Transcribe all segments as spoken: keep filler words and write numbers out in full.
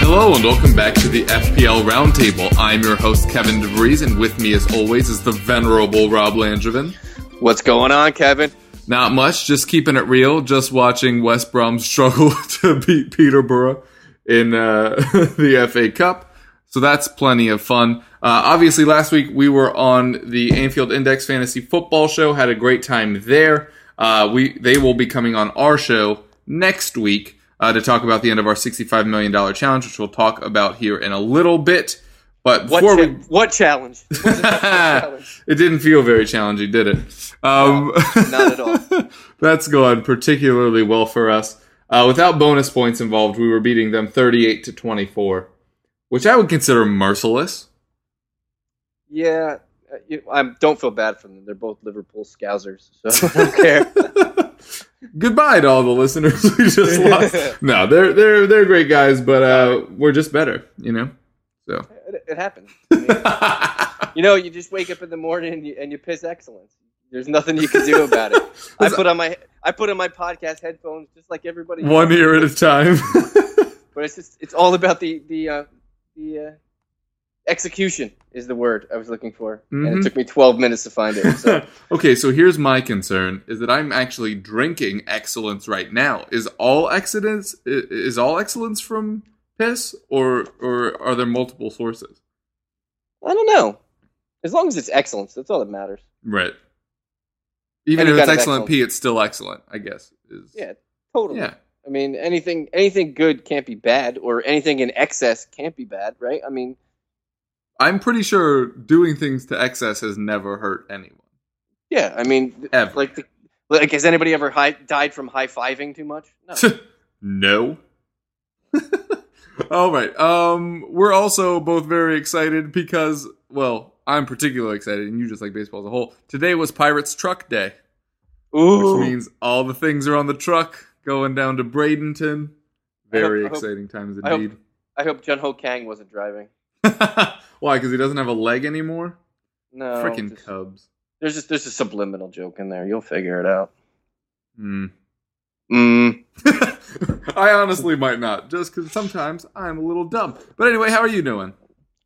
Hello and welcome back to the F P L Roundtable. I'm your host, Kevin DeVries, and with me as always is the venerable Rob Langevin. What's going on, Kevin? Not much, just keeping it real, just watching West Brom struggle to beat Peterborough in uh, the F A Cup. So that's plenty of fun. Uh, obviously, last week we were on the Anfield Index Fantasy Football Show. Had a great time there. Uh, we They will be coming on our show next week uh, to talk about the end of our sixty-five million dollars challenge, which we'll talk about here in a little bit. But before what, cha- we... what challenge? What challenge? It didn't feel very challenging, did it? Um, no, not at all. That's gone particularly well for us. Uh, without bonus points involved, we were beating them thirty-eight to twenty-four, which I would consider merciless. Yeah, I don't feel bad for them. They're both Liverpool Scousers, so I don't care. Goodbye to all the listeners we just lost. No, they're they're they're great guys, but uh, we're just better, you know. So it, it happens. I mean, you know, you just wake up in the morning and you, and you piss excellence. There's nothing you can do about it. I put on my I put on my podcast headphones just like everybody else. One ear at a time. But it's just it's all about the the uh, the. Uh, Execution is the word I was looking for, mm-hmm. and it took me twelve minutes to find it. So. Okay, so here's my concern, is that I'm actually drinking excellence right now. Is all excellence is all excellence from piss, or or are there multiple sources? I don't know. As long as it's excellence, that's all that matters. Right. Even Any if it's excellent pee, it's still excellent, I guess. Is... Yeah, totally. Yeah. I mean, anything anything good can't be bad, or anything in excess can't be bad, right? I mean... I'm pretty sure doing things to excess has never hurt anyone. Yeah, I mean, ever. like, the, like, has anybody ever high, died from high-fiving too much? No. No. All right. Um, we're also both very excited because, well, I'm particularly excited, and you just like baseball as a whole. Today was Pirates Truck Day, Ooh. Which means all the things are on the truck going down to Bradenton. Very hope, exciting hope, times indeed. I hope, I hope Jun Ho Kang wasn't driving. Why? Because he doesn't have a leg anymore? No. Freaking Cubs. There's just there's a subliminal joke in there. You'll figure it out. Mm. Mm. I honestly might not, just because sometimes I'm a little dumb. But anyway, how are you doing?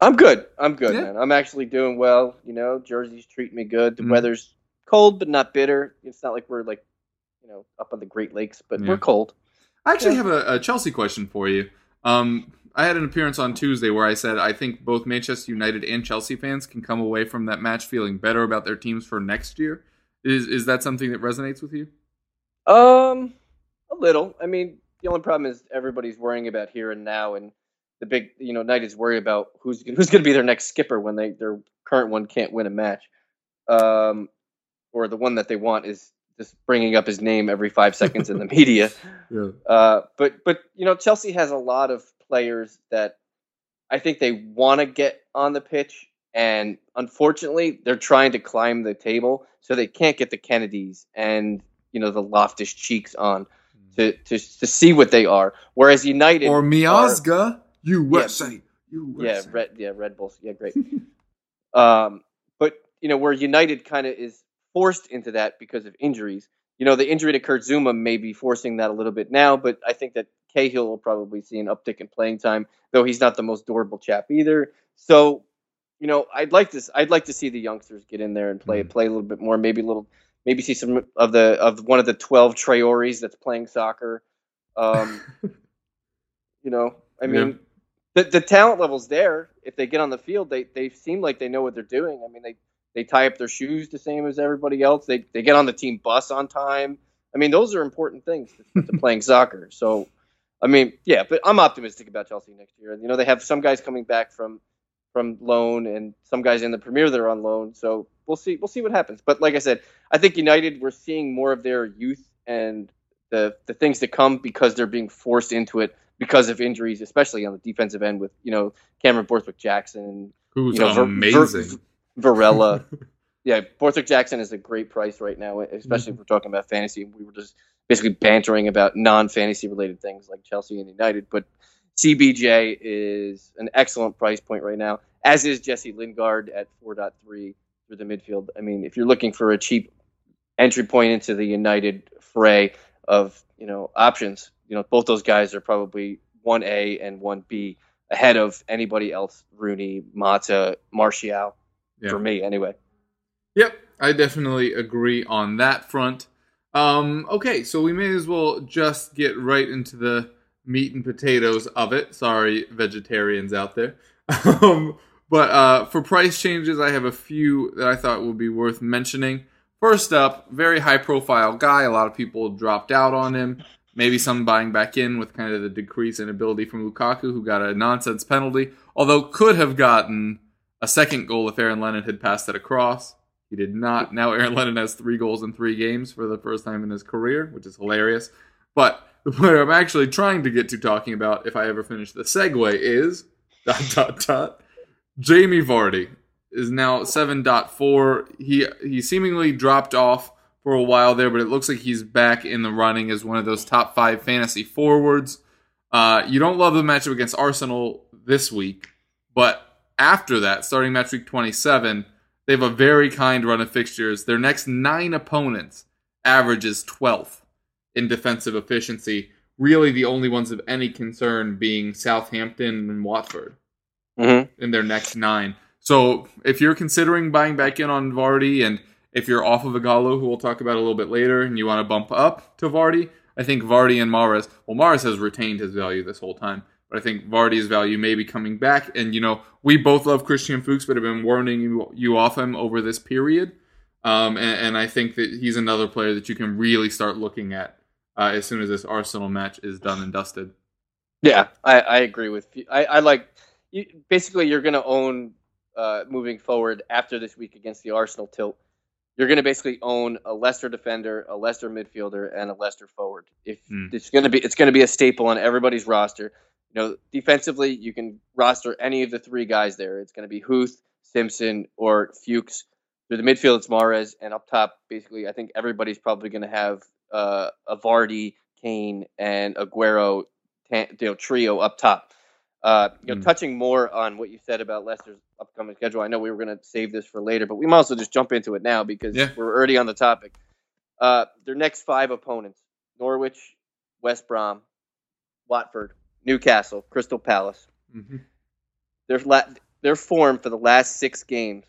I'm good. I'm good, yeah. man. I'm actually doing well. You know, Jersey's treating me good. The mm. weather's cold, but not bitter. It's not like we're like, you know, up on the Great Lakes, but yeah. we're cold. I actually yeah. have a, a Chelsea question for you. Um. I had an appearance on Tuesday where I said I think both Manchester United and Chelsea fans can come away from that match feeling better about their teams for next year. Is is that something that resonates with you? Um, a little. I mean, the only problem is everybody's worrying about here and now, and the big, you know, United's worry about who's who's going to be their next skipper when they their current one can't win a match, um, or the one that they want is just bringing up his name every five seconds in the media. Yeah. Uh, but but you know, Chelsea has a lot of players that I think they want to get on the pitch, and unfortunately they're trying to climb the table, so they can't get the Kennedys and, you know, the Loftus Cheeks on to to, to see what they are. Whereas United or Miazga, you were saying, yeah, Red, yeah, Red Bulls, yeah, great. um, but you know, where United kind of is forced into that because of injuries. You know, the injury to Kurt Zouma may be forcing that a little bit now, but I think that Cahill will probably see an uptick in playing time, though he's not the most durable chap either. So, you know, I'd like this. I'd like to see the youngsters get in there and play, mm-hmm. play a little bit more. Maybe a little, maybe see some of the of one of the twelve Traores that's playing soccer. Um, you know, I mean, yeah. the the talent level's there. If they get on the field, they they seem like they know what they're doing. I mean, they they tie up their shoes the same as everybody else. They they get on the team bus on time. I mean, those are important things to, to playing soccer. So. I mean, yeah, but I'm optimistic about Chelsea next year. You know, they have some guys coming back from from loan and some guys in the Premier that are on loan. So we'll see. We'll see what happens. But like I said, I think United, we're seeing more of their youth and the the things that come because they're being forced into it because of injuries, especially on the defensive end with, you know, Cameron Borthwick-Jackson. Who's you know, Ver- amazing. Ver- Varela. Yeah, Borthwick-Jackson is a great price right now, especially mm-hmm. if we're talking about fantasy. We were just basically bantering about non-fantasy related things like Chelsea and United, but C B J is an excellent price point right now, as is Jesse Lingard at four point three for the midfield. I mean, if you're looking for a cheap entry point into the United fray of, you know, options, you know, both those guys are probably one A and one B ahead of anybody else, Rooney, Mata, Martial, yeah. for me anyway. Yep, I definitely agree on that front. Um, okay, so we may as well just get right into the meat and potatoes of it. Sorry, vegetarians out there. um, but uh, for price changes, I have a few that I thought would be worth mentioning. First up, very high-profile guy. A lot of people dropped out on him. Maybe some buying back in with kind of the decrease in ability from Lukaku, who got a nonsense penalty, although could have gotten a second goal if Aaron Lennon had passed it across. He did not. Now Aaron Lennon has three goals in three games for the first time in his career, which is hilarious. But the player I'm actually trying to get to talking about, if I ever finish the segue, is dot, dot, dot. Jamie Vardy is now seven point four. He he seemingly dropped off for a while there, but it looks like he's back in the running as one of those top five fantasy forwards. Uh, you don't love the matchup against Arsenal this week, but after that, starting match week twenty-seven, they have a very kind run of fixtures. Their next nine opponents averages twelfth in defensive efficiency. Really the only ones of any concern being Southampton and Watford mm-hmm. in their next nine. So if you're considering buying back in on Vardy, and if you're off of Ighalo, who we'll talk about a little bit later, and you want to bump up to Vardy, I think Vardy and Mahrez, well, Mahrez has retained his value this whole time. But I think Vardy's value may be coming back. And, you know, we both love Christian Fuchs, but have been warning you, you off him over this period. Um, and, and I think that he's another player that you can really start looking at uh, as soon as this Arsenal match is done and dusted. Yeah, I, I agree with you. I, I like you, basically you're going to own uh, moving forward after this week against the Arsenal tilt. You're going to basically own a Leicester defender, a Leicester midfielder, and a Leicester forward. If mm. it's going to be, it's going to be a staple on everybody's roster. You know, defensively, you can roster any of the three guys there. It's going to be Huth, Simpson, or Fuchs. Through the midfield, it's Mahrez. And up top, basically, I think everybody's probably going to have uh, a Vardy, Kane, and Aguero t- you know, trio up top. Uh, you know, mm. touching more on what you said about Leicester's upcoming schedule, I know we were going to save this for later, but we might as well just jump into it now because yeah. we're already on the topic. Uh, their next five opponents, Norwich, West Brom, Watford, Newcastle, Crystal Palace. Mm-hmm. Their la- their form for the last six games,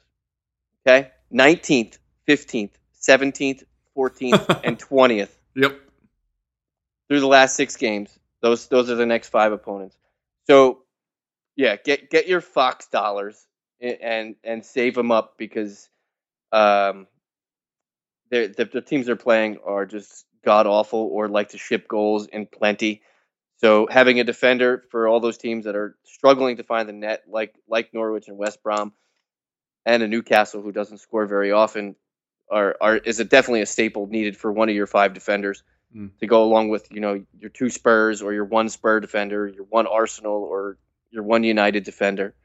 okay? nineteenth, fifteenth, seventeenth, fourteenth, and twentieth. Yep. Through the last six games, those those are the next five opponents. So, yeah, get get your Fox dollars and and, and save them up because um, the the teams they're playing are just god awful or like to ship goals in plenty. So having a defender for all those teams that are struggling to find the net, like like Norwich and West Brom, and a Newcastle who doesn't score very often, are are is a, definitely a staple needed for one of your five defenders mm. to go along with, you know, your two Spurs or your one Spur defender, your one Arsenal or your one United defender,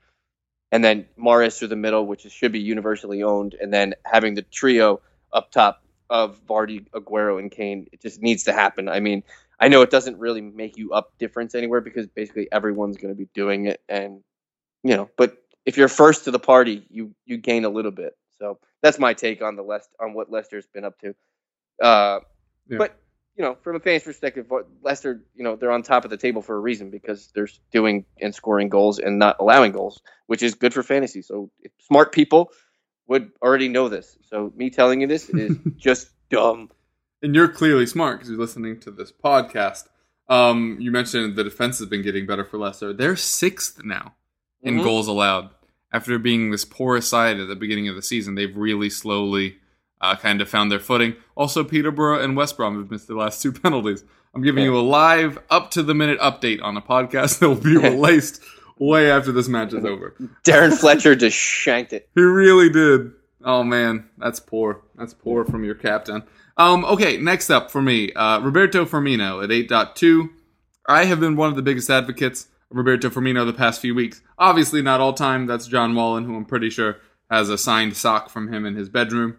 and then Mahrez through the middle, which is, should be universally owned, and then having the trio up top of Vardy, Aguero, and Kane. It just needs to happen. I mean, I know it doesn't really make you up difference anywhere because basically everyone's going to be doing it, and you know. But if you're first to the party, you you gain a little bit. So that's my take on the Leicester, on what Leicester's been up to. Uh, yeah. But you know, from a fan's perspective, Leicester, you know, they're on top of the table for a reason because they're doing and scoring goals and not allowing goals, which is good for fantasy. So smart people would already know this. So me telling you this is just dumb. And you're clearly smart because you're listening to this podcast. Um, you mentioned the defense has been getting better for Leicester. They're sixth now in mm-hmm. goals allowed. After being this poor side at the beginning of the season, they've really slowly uh, kind of found their footing. Also, Peterborough and West Brom have missed their last two penalties. I'm giving you a live, up-to-the-minute update on a podcast that will be released way after this match is over. Darren Fletcher just shanked it. He really did. Oh, man. That's poor. That's poor from your captain. Um, okay, next up for me, uh, Roberto Firmino at eight point two. I have been one of the biggest advocates of Roberto Firmino the past few weeks. Obviously, not all time. That's John Wallen, who I'm pretty sure has a signed sock from him in his bedroom.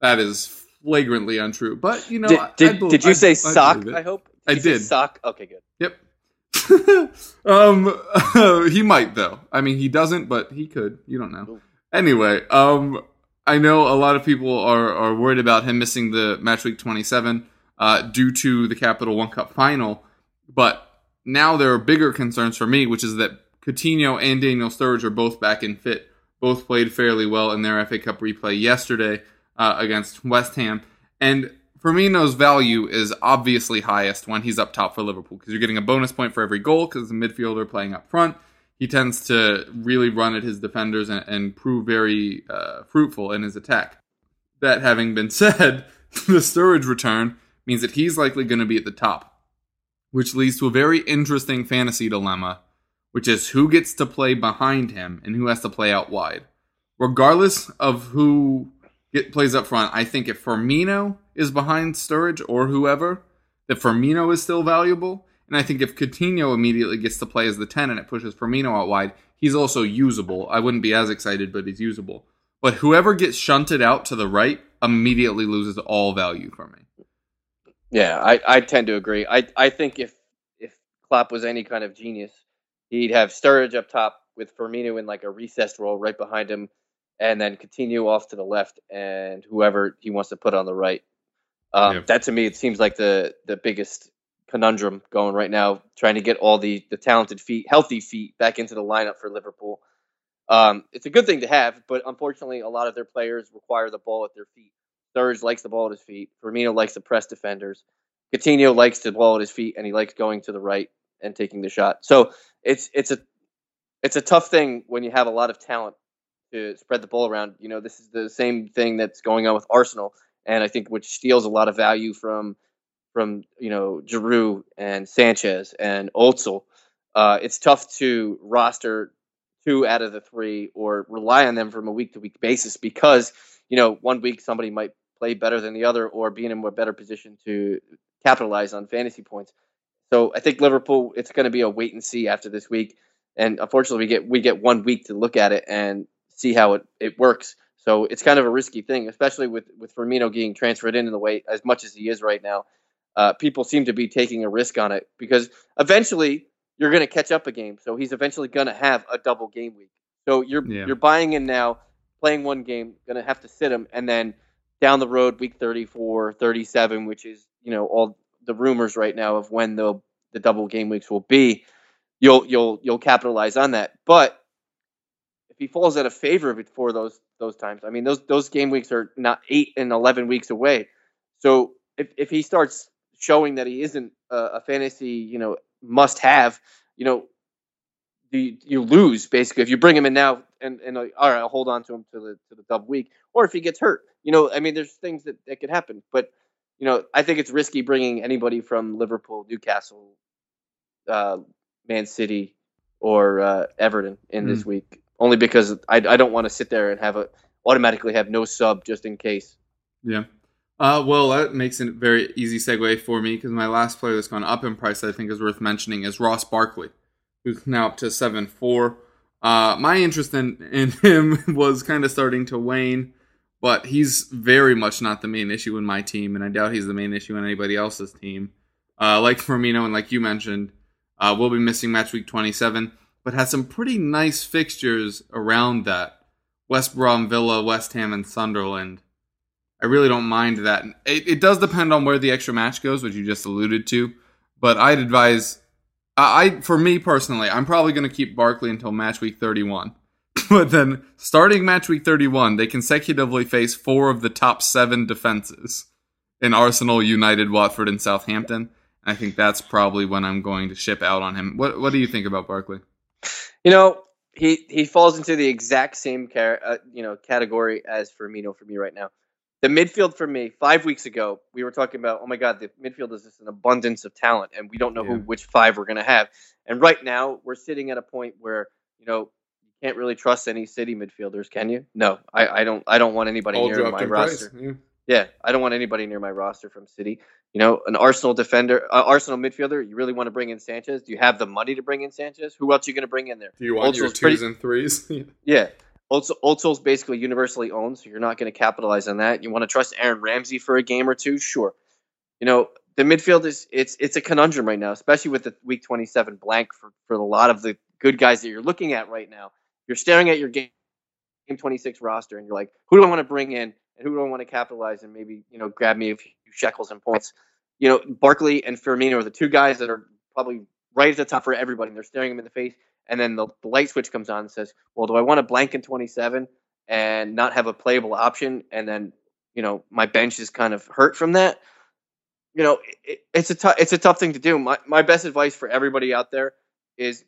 That is flagrantly untrue. But, you know, Did, I, did, I believe, did you say I, sock, I, I hope? I He's did. Sock. Okay, good. Yep. um, uh, he might, though. I mean, he doesn't, but he could. You don't know. Anyway, um, I know a lot of people are, are worried about him missing the match week twenty-seven uh, due to the Capital One Cup final. But now there are bigger concerns for me, which is that Coutinho and Daniel Sturridge are both back in fit. Both played fairly well in their F A Cup replay yesterday uh, against West Ham. And Firmino's value is obviously highest when he's up top for Liverpool because you're getting a bonus point for every goal because the midfielder playing up front. He tends to really run at his defenders and, and prove very uh, fruitful in his attack. That having been said, the Sturridge return means that he's likely going to be at the top, which leads to a very interesting fantasy dilemma, which is who gets to play behind him and who has to play out wide. Regardless of who get, plays up front, I think if Firmino is behind Sturridge or whoever, that Firmino is still valuable. And I think if Coutinho immediately gets to play as the ten and it pushes Firmino out wide, he's also usable. I wouldn't be as excited, but he's usable. But whoever gets shunted out to the right immediately loses all value for me. Yeah, I, I tend to agree. I, I think if, if Klopp was any kind of genius, he'd have Sturridge up top with Firmino in like a recessed role right behind him and then Coutinho off to the left and whoever he wants to put on the right. Um, yep. That to me, it seems like the, the biggest conundrum going right now, trying to get all the, the talented feet, healthy feet back into the lineup for Liverpool. Um, it's a good thing to have, but unfortunately, a lot of their players require the ball at their feet. Sturridge likes the ball at his feet. Firmino likes to press defenders. Coutinho likes the ball at his feet, and he likes going to the right and taking the shot. So it's it's a it's a tough thing when you have a lot of talent to spread the ball around. You know, this is the same thing that's going on with Arsenal. And I think which steals a lot of value from, from you know, Giroud and Sanchez and Özil. Uh, it's tough to roster two out of the three or rely on them from a week-to-week basis because, you know, one week somebody might play better than the other or be in a more better position to capitalize on fantasy points. So I think Liverpool, it's going to be a wait and see after this week. And unfortunately, we get we get one week to look at it and see how it, it works. So it's kind of a risky thing, especially with, with Firmino getting transferred into the way as much as he is right now. Uh, people seem to be taking a risk on it because eventually you're going to catch up a game. So he's eventually going to have a double game week. So you're yeah. you're buying in now, playing one game, going to have to sit him. And then down the road, week thirty-four, thirty-seven, which is, you know, all the rumors right now of when the the double game weeks will be, you'll you'll you'll capitalize on that. But if he falls out of favor before those those times, I mean, those those game weeks are not eight and eleven weeks away. So if, if he starts showing that he isn't a, a fantasy, you know, must have, you know, you, you lose basically if you bring him in now and and like, all right, I'll hold on to him to the to the double week, or if he gets hurt, you know, I mean, there's things that, that could happen, but you know, I think it's risky bringing anybody from Liverpool, Newcastle, uh, Man City, or uh, Everton in mm. this week. Only because I, I don't want to sit there and have a automatically have no sub just in case. Yeah. Uh, well, that makes a very easy segue for me because my last player that's gone up in price that I think is worth mentioning is Ross Barkley, who's now up to seven point four. Uh, my interest in, in him was kind of starting to wane, but he's very much not the main issue in my team, and I doubt he's the main issue in anybody else's team. Uh, like Firmino and like you mentioned, uh, we'll be missing match week twenty-seven. But has some pretty nice fixtures around that. West Brom, Villa, West Ham, and Sunderland. I really don't mind that. It, it does depend on where the extra match goes, which you just alluded to. But I'd advise, I, I for me personally, I'm probably going to keep Barkley until match week thirty-one. But then, starting match week thirty-one, they consecutively face four of the top seven defenses in Arsenal, United, Watford, and Southampton. And I think that's probably when I'm going to ship out on him. What What do you think about Barkley? You know, he, he falls into the exact same car, uh, you know category as Firmino for me right now. The midfield for me, five weeks ago, we were talking about, oh my God, the midfield is just an abundance of talent, and we don't know yeah. who which five we're going to have. And right now, we're sitting at a point where, you know, you can't really trust any City midfielders, can you? No, I, I don't. I don't want anybody All near my roster. Yeah. yeah, I don't want anybody near my roster from City. You know, an Arsenal defender, uh, Arsenal midfielder. You really want to bring in Sanchez? Do you have the money to bring in Sanchez? Who else are you going to bring in there? Do you want Oldson's your twos pretty, and threes? yeah. Old Soul's basically universally owned, so you're not going to capitalize on that. You want to trust Aaron Ramsey for a game or two? Sure. You know, the midfield is it's it's a conundrum right now, especially with the week twenty-seven blank for, for a lot of the good guys that you're looking at right now. You're staring at your game twenty-six roster, and you're like, who do I want to bring in, and who do I want to capitalize and maybe, you know, grab me a few shekels and points? You know, Barkley and Firmino are the two guys that are probably right at the top for everybody, and they're staring them in the face. And then the, the light switch comes on and says, well, do I want to blank in twenty-seven and not have a playable option? And then, you know, my bench is kind of hurt from that. You know, it, it's a t- it's a tough thing to do. My my best advice for everybody out there is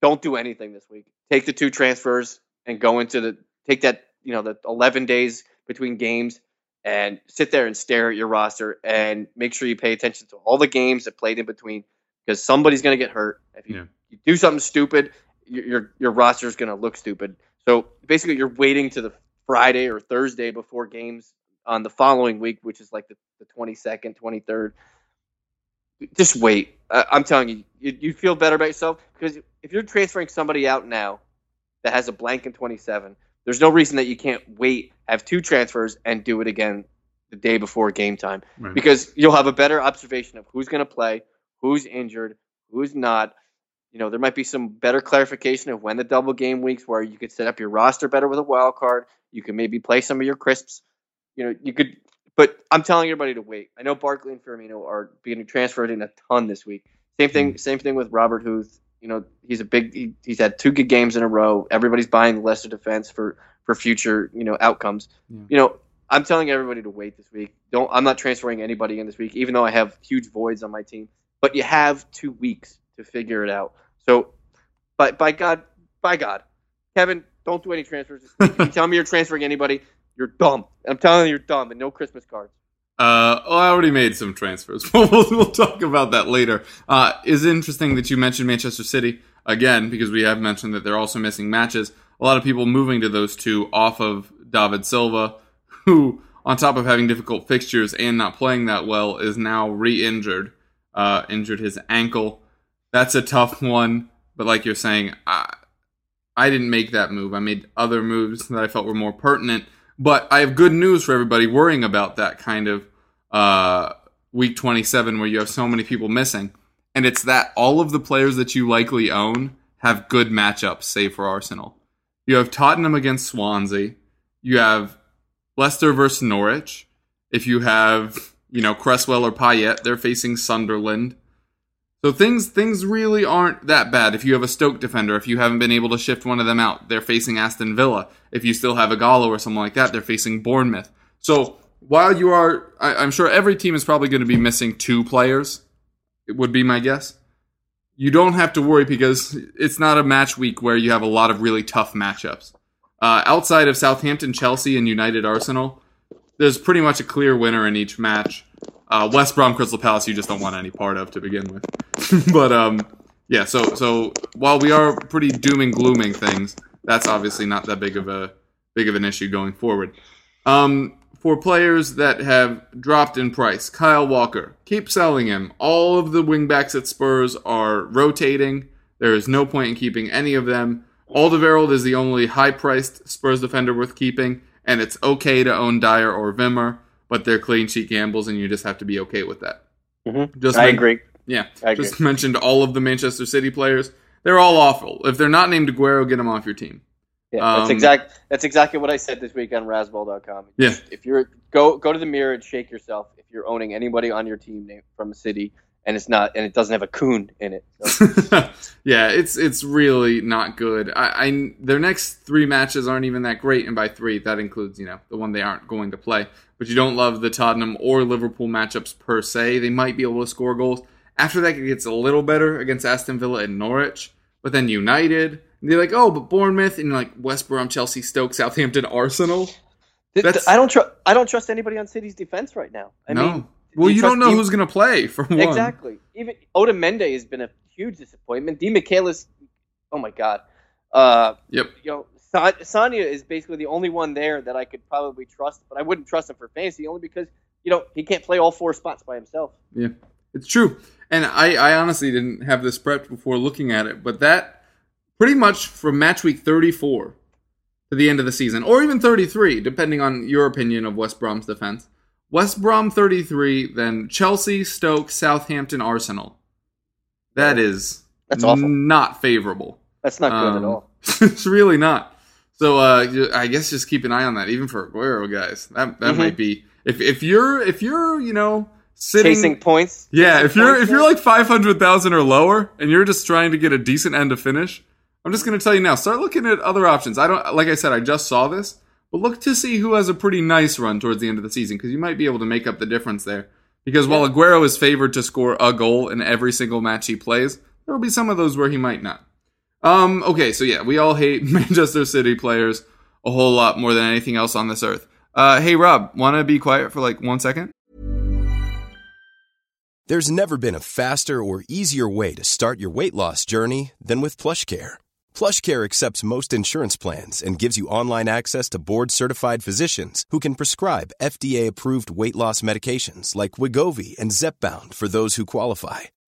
don't do anything this week. Take the two transfers and go into the – take that, you know, the eleven days between games and sit there and stare at your roster and make sure you pay attention to all the games that played in between, because somebody's going to get hurt. If you, yeah. you do something stupid, your your roster is going to look stupid. So basically, you're waiting to the Friday or Thursday before games on the following week, which is like the, the twenty-second, twenty-third. Just wait. I, I'm telling you, you, you feel better about yourself, because if you're transferring somebody out now that has a blank in twenty-seven, there's no reason that you can't wait, have two transfers, and do it again the day before game time, right? Because you'll have a better observation of who's going to play, who's injured, who's not. You know, there might be some better clarification of when the double game weeks, where you could set up your roster better with a wild card. You can maybe play some of your crisps. You know, you could, but I'm telling everybody to wait. I know Barkley and Firmino are being transferred in a ton this week. Same thing, same thing with Robert Huth. You know, he's a big, he, he's had two good games in a row. Everybody's buying the Leicester defense for, for future, you know, outcomes. Yeah. You know, I'm telling everybody to wait this week. Don't, I'm not transferring anybody in this week, even though I have huge voids on my team. But you have two weeks to figure it out. So, by by God, by God, Kevin, don't do any transfers. If you tell me you're transferring anybody, you're dumb. I'm telling you, you're dumb, and no Christmas cards. Uh, well, I already made some transfers. we'll, we'll talk about that later. Uh, it's interesting that you mentioned Manchester City again, because we have mentioned that they're also missing matches. A lot of people moving to those two off of David Silva, who, on top of having difficult fixtures and not playing that well, is now re-injured. Uh, injured his ankle. That's a tough one, but like you're saying, I, I didn't make that move. I made other moves that I felt were more pertinent, but I have good news for everybody worrying about that kind of uh, week twenty-seven where you have so many people missing, and it's that all of the players that you likely own have good matchups, save for Arsenal. You have Tottenham against Swansea. You have Leicester versus Norwich. If you have... You know, Cresswell or Payet, they're facing Sunderland. So things things really aren't that bad. If you have a Stoke defender, if you haven't been able to shift one of them out, they're facing Aston Villa. If you still have Ighalo or someone like that, they're facing Bournemouth. So while you are, I, I'm sure every team is probably going to be missing two players, it would be my guess. You don't have to worry, because it's not a match week where you have a lot of really tough matchups. Uh, outside of Southampton, Chelsea, and United Arsenal, there's pretty much a clear winner in each match. Uh, West Brom, Crystal Palace, you just don't want any part of to begin with. but, um, yeah, so so while we are pretty doom and glooming things, that's obviously not that big of a big of an issue going forward. Um, for players that have dropped in price, Kyle Walker, keep selling him. All of the wingbacks at Spurs are rotating. There is no point in keeping any of them. Alderweireld is the only high-priced Spurs defender worth keeping. And it's okay to own Dyer or Vimmer, but they're clean sheet gambles, and you just have to be okay with that. Mm-hmm. Just I men- agree. Yeah, I just agree. Mentioned all of the Manchester City players. They're all awful. If they're not named Aguero, get them off your team. Yeah, um, that's exact. That's exactly what I said this week on Rasball dot com. Yeah. If you're go go to the mirror and shake yourself if you're owning anybody on your team named from a city, and it's not, and it doesn't have a coon in it. So. yeah, it's it's really not good. I, I their next three matches aren't even that great, and by three that includes, you know, the one they aren't going to play. But you don't love the Tottenham or Liverpool matchups per se. They might be able to score goals. After that, it gets a little better against Aston Villa and Norwich, but then United. And they're like, oh, but Bournemouth, and you're like West Brom, Chelsea, Stoke, Southampton, Arsenal. That's, I don't trust. I don't trust anybody on City's defense right now. I no. mean, well, you, you don't know D- who's going to play for one. Exactly. Even Oda Mende has been a huge disappointment. Di Michaelis, oh my god. Uh, yep. You know, Sa- Sanya is basically the only one there that I could probably trust, but I wouldn't trust him for fantasy only because you know he can't play all four spots by himself. Yeah, it's true. And I, I honestly didn't have this prepped before looking at it, but that pretty much from match week thirty-four. To the end of the season, or even thirty-three, depending on your opinion of West Brom's defense. West Brom thirty-three, then Chelsea, Stoke, Southampton, Arsenal. That is That's awful. Not favorable. That's not good um, at all. It's really not. So uh, I guess just keep an eye on that, even for Aguero guys. That that mm-hmm. might be if if you're if you're you know sitting chasing points. Yeah, chasing if you're points, if you're like five hundred thousand or lower, and you're just trying to get a decent end to finish. I'm just going to tell you now, start looking at other options. I don't, like I said, I just saw this, but look to see who has a pretty nice run towards the end of the season, because you might be able to make up the difference there. Because yeah. while Aguero is favored to score a goal in every single match he plays, there will be some of those where he might not. Um, okay, so yeah, we all hate Manchester City players a whole lot more than anything else on this earth. Uh, hey, Rob, want to be quiet for like one second? There's never been a faster or easier way to start your weight loss journey than with PlushCare. PlushCare accepts most insurance plans and gives you online access to board-certified physicians who can prescribe F D A-approved weight loss medications like Wegovy and Zepbound for those who qualify.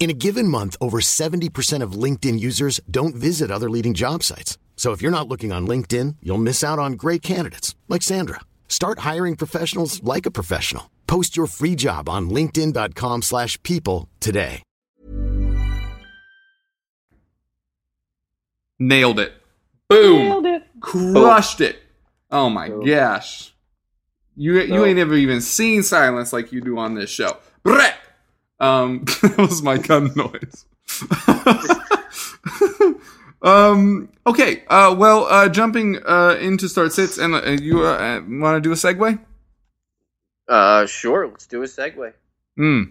In a given month, over seventy percent of LinkedIn users don't visit other leading job sites. So if you're not looking on LinkedIn, you'll miss out on great candidates like Sandra. Start hiring professionals like a professional. Post your free job on linkedin.com slash people today. Nailed it. Boom. Nailed it. Crushed it. Oh my oh. gosh. You you oh. ain't never even seen silence like you do on this show. Brett. Um that was my gun noise. um okay, uh well uh jumping uh into start sits and uh, you uh, want to do a segue? Uh sure, let's do a segue. Mm.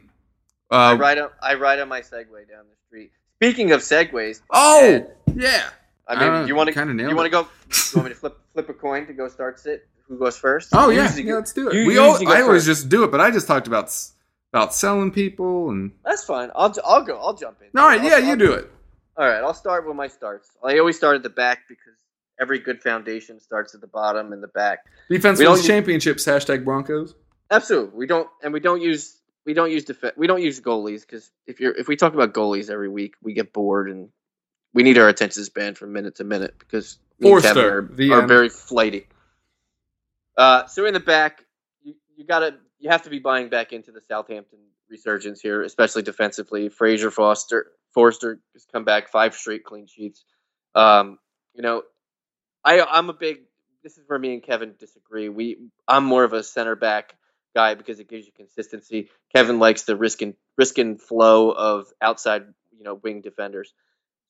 Uh, I ride on I ride on my Segway down the street. Speaking of segways. Oh, yeah. I mean, uh, you want to you want to go? You want me to flip flip a coin to go start sit? Who goes first? Oh you yeah, yeah, let's do it. You, we all, I always first. just do it, but I just talked about about selling people and. That's fine. I'll I'll go. I'll jump in. All right, I'll, yeah, I'll, you I'll, do it. All right, I'll start with my starts. I always start at the back because every good foundation starts at the bottom and the back. Defense wins championships. Hashtag Broncos. Absolutely, we don't and we don't use we don't use def- we don't use goalies because if you're if we talk about goalies every week we get bored and. We need our attention span from minute to minute because we are, are very flighty. Uh, so in the back, you, you gotta you have to be buying back into the Southampton resurgence here, especially defensively. Fraser Foster Forster has come back five straight clean sheets. Um, you know, I I'm a big. This is where me and Kevin disagree. We I'm more of a center back guy because it gives you consistency. Kevin likes the risk and risk and flow of outside you know wing defenders.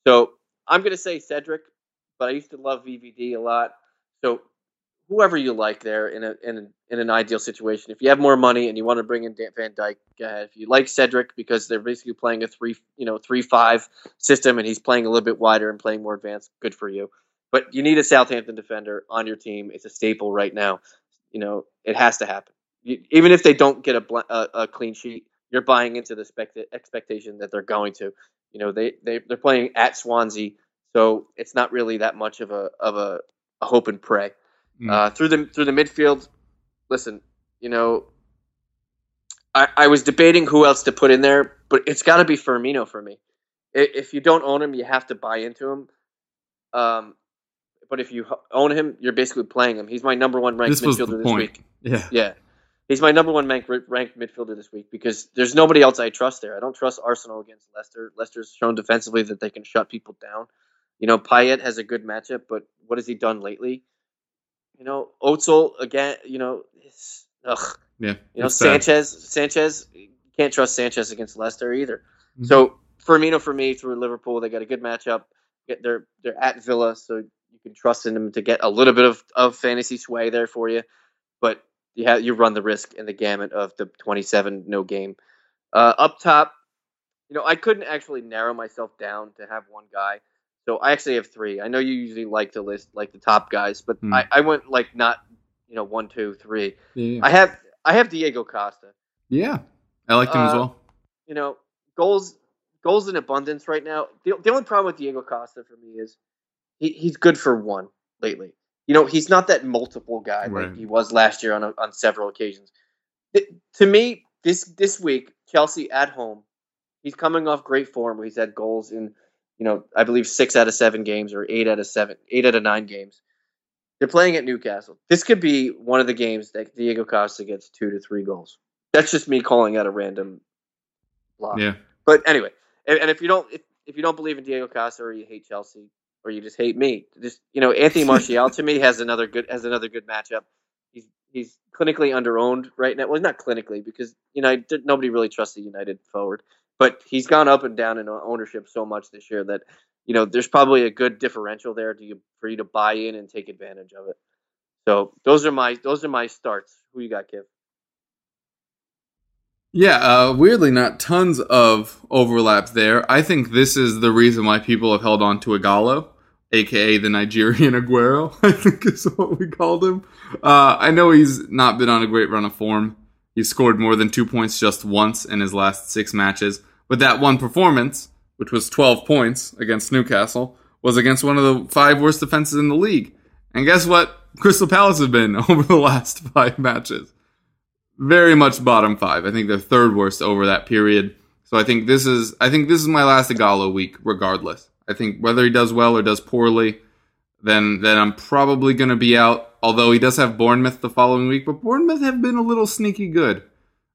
So I'm going to say Cedric, but I used to love V V D a lot. So whoever you like there in a in a, in an ideal situation, if you have more money and you want to bring in Van Dijk, go ahead. If you like Cedric because they're basically playing a three you know three five system and he's playing a little bit wider and playing more advanced, good for you. But you need a Southampton defender on your team. It's a staple right now. You know it has to happen. You, even if they don't get a, bl- a a clean sheet, you're buying into the spect- expectation that they're going to. You know, they, they, they're playing at Swansea, so it's not really that much of a of a, a hope and pray. Mm. Uh, through the through the midfield, listen, you know, I, I was debating who else to put in there, but it's got to be Firmino for me. If you don't own him, you have to buy into him. Um, but if you own him, you're basically playing him. He's my number one ranked this midfielder was the this point. week. Yeah. Yeah. He's my number one ranked midfielder this week because there's nobody else I trust there. I don't trust Arsenal against Leicester. Leicester's shown defensively that they can shut people down. You know, Payet has a good matchup, but what has he done lately? You know, Özil again. You know, his, Ugh. Yeah. You know, Sanchez, Sanchez, you can't trust Sanchez against Leicester either. Mm-hmm. So Firmino, for me, through Liverpool, they got a good matchup. They're, they're at Villa, so you can trust in them to get a little bit of, of fantasy sway there for you. But you have, you run the risk in the gamut of the twenty-seven no game. Uh, up top, you know, I couldn't actually narrow myself down to have one guy. So I actually have three. I know you usually like to list like the top guys, but mm. I, I went like not, you know, one, two, three. Yeah. I have I have Diego Costa. Yeah, I liked him uh, as well. You know, goals goals in abundance right now. The, the only problem with Diego Costa for me is he, he's good for one lately. You know, he's not that multiple guy right. like he was last year on a, on several occasions. It, to me, this this week, Chelsea at home, he's coming off great form where he's had goals in, you know, I believe six out of seven games or eight out of seven, eight out of nine games. They're playing at Newcastle. This could be one of the games that Diego Costa gets two to three goals. That's just me calling out a random block. Yeah. But anyway, and, and if you don't if, if you don't believe in Diego Costa or you hate Chelsea or you just hate me, just you know, Anthony Martial to me has another good has another good matchup. He's he's clinically underowned right now. Well, not clinically because you know nobody really trusts the United forward. But he's gone up and down in ownership so much this year that, you know, there's probably a good differential there to, for you to buy in and take advantage of it. So those are my those are my starts. Who you got, Kev? Yeah, uh, weirdly not tons of overlap there. I think this is the reason why people have held on to Ighalo, a k a the Nigerian Aguero, I think is what we called him. Uh, I know he's not been on a great run of form. He scored more than two points just once in his last six matches. But that one performance, which was twelve points against Newcastle, was against one of the five worst defenses in the league. And guess what? Crystal Palace have been over the last five matches. Very much bottom five. I think they're third worst over that period. So I think this is I think this is my last Ighalo week, regardless. I think whether he does well or does poorly, then then I'm probably going to be out. Although he does have Bournemouth the following week, but Bournemouth have been a little sneaky good.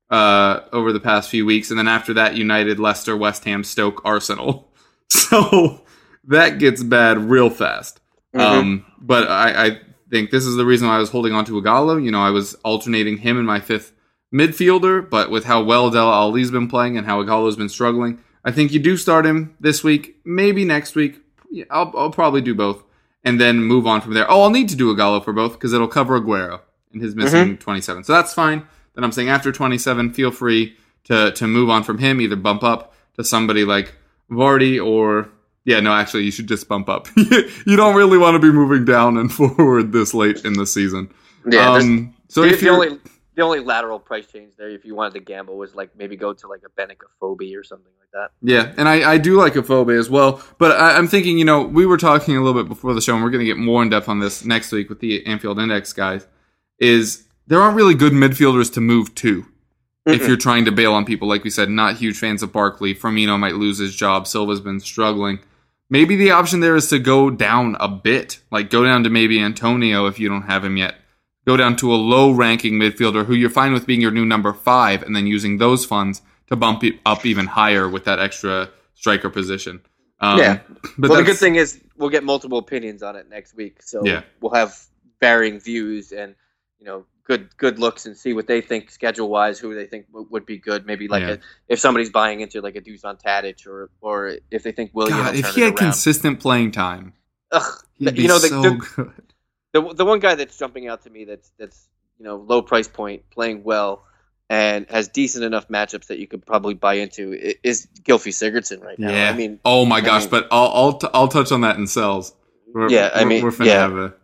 Uh, over the past few weeks, and then after that, United, Leicester, West Ham, Stoke, Arsenal. So that gets bad real fast. Mm-hmm. Um, but I, I think this is the reason why I was holding on to Ighalo. You know, I was alternating him and my fifth midfielder, but with how well Dele Alli's been playing and how Ighalo's been struggling, I think you do start him this week, maybe next week. Yeah, I'll, I'll probably do both, and then move on from there. Oh, I'll need to do Ighalo for both because it'll cover Aguero and his missing mm-hmm. twenty-seven. So that's fine. Then I'm saying after twenty-seven, feel free to, to move on from him, either bump up to somebody like Vardy or... Yeah, no, actually, you should just bump up. You don't really want to be moving down and forward this late in the season. Yeah, um, so if the, only, the only lateral price change there, if you wanted to gamble, was like maybe go to like a Benicophobia or something like that. Yeah, and I, I do like Aphobia as well. But I, I'm thinking, you know, we were talking a little bit before the show, and we're going to get more in-depth on this next week with the Anfield Index guys, is... There aren't really good midfielders to move to mm-hmm. if you're trying to bail on people. Like we said, not huge fans of Barkley. Firmino might lose his job. Silva's been struggling. Maybe the option there is to go down a bit. Like go down to maybe Antonio if you don't have him yet. Go down to a low-ranking midfielder who you're fine with being your new number five and then using those funds to bump it up even higher with that extra striker position. Um, yeah. But well, the good thing is we'll get multiple opinions on it next week. So yeah. We'll have varying views and, you know, good good looks and see what they think schedule-wise, who they think w- would be good. Maybe like yeah. a, if somebody's buying into like a Dusan Tadic or or if they think William God, if he had around. Consistent playing time, ugh, he'd the, be you know, the, so the, good. The, the one guy that's jumping out to me that's, that's you know low price point, playing well, and has decent enough matchups that you could probably buy into is Gylfi Sigurdsson right now. Yeah. I mean, oh my gosh, I mean, but I'll I'll, t- I'll touch on that in cells. We're, yeah, I mean, we're, we're finna yeah. have a...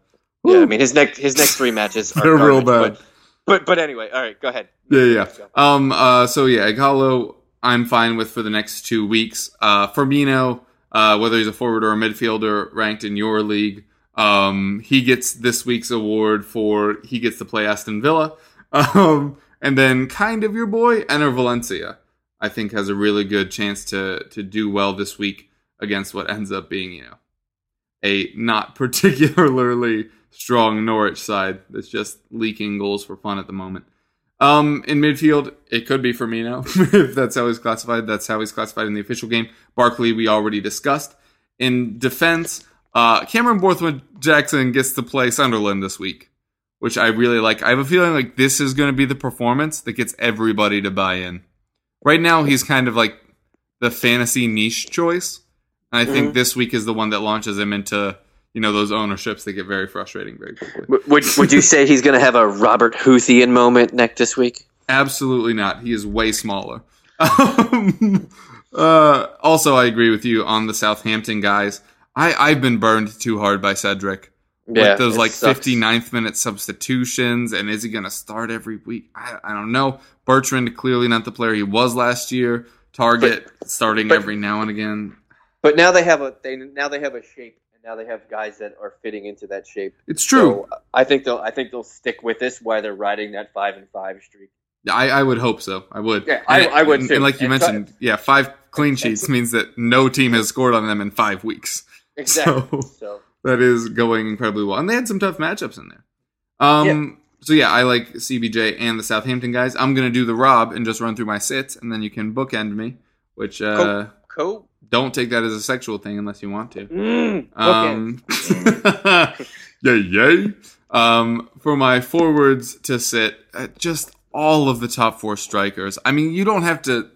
Yeah, I mean his next his next three matches are garbage, real bad. But, but but anyway, all right, go ahead. Yeah, yeah. Um. Uh. So yeah, Ighalo, I'm fine with for the next two weeks. Uh, Firmino, uh, whether he's a forward or a midfielder, ranked in your league, um, he gets this week's award for he gets to play Aston Villa. Um, and then kind of your boy Ener Valencia, I think has a really good chance to to do well this week against what ends up being you know a not particularly strong Norwich side that's just leaking goals for fun at the moment. Um, in midfield, it could be Firmino, if that's how he's classified. That's how he's classified in the official game. Barkley, we already discussed. In defense, uh, Cameron Borthwick-Jackson gets to play Sunderland this week, which I really like. I have a feeling like this is going to be the performance that gets everybody to buy in. Right now, he's kind of like the fantasy niche choice. And I mm-hmm. think this week is the one that launches him into, you know, those ownerships that get very frustrating very quickly. Would, would you say he's going to have a Robert Houthian moment next this week? Absolutely not. He is way smaller. Um, uh, also, I agree with you on the Southampton guys. I, I've been burned too hard by Cedric. Yeah, with those like sucks. fifty-ninth minute substitutions, and is he going to start every week? I, I don't know. Bertrand, clearly not the player he was last year. Target but, starting but, every now and again. But now they have a they now they have a shape, and now they have guys that are fitting into that shape. It's true. So I think they'll I think they'll stick with this while they're riding that five and five streak. I, I would hope so. I would. Yeah, I, and, I would. And, too. and like you and mentioned, t- yeah, five clean sheets means that no team has scored on them in five weeks. Exactly. So, so that is going incredibly well, and they had some tough matchups in there. Um. Yeah. So yeah, I like C B J and the Southampton guys. I'm gonna do the Rob and just run through my sits, and then you can bookend me. Which uh, cool. cool. Don't take that as a sexual thing unless you want to. Mm, okay. Um, yay yay. Um, for my forwards to sit, uh, just all of the top four strikers. I mean, you don't have to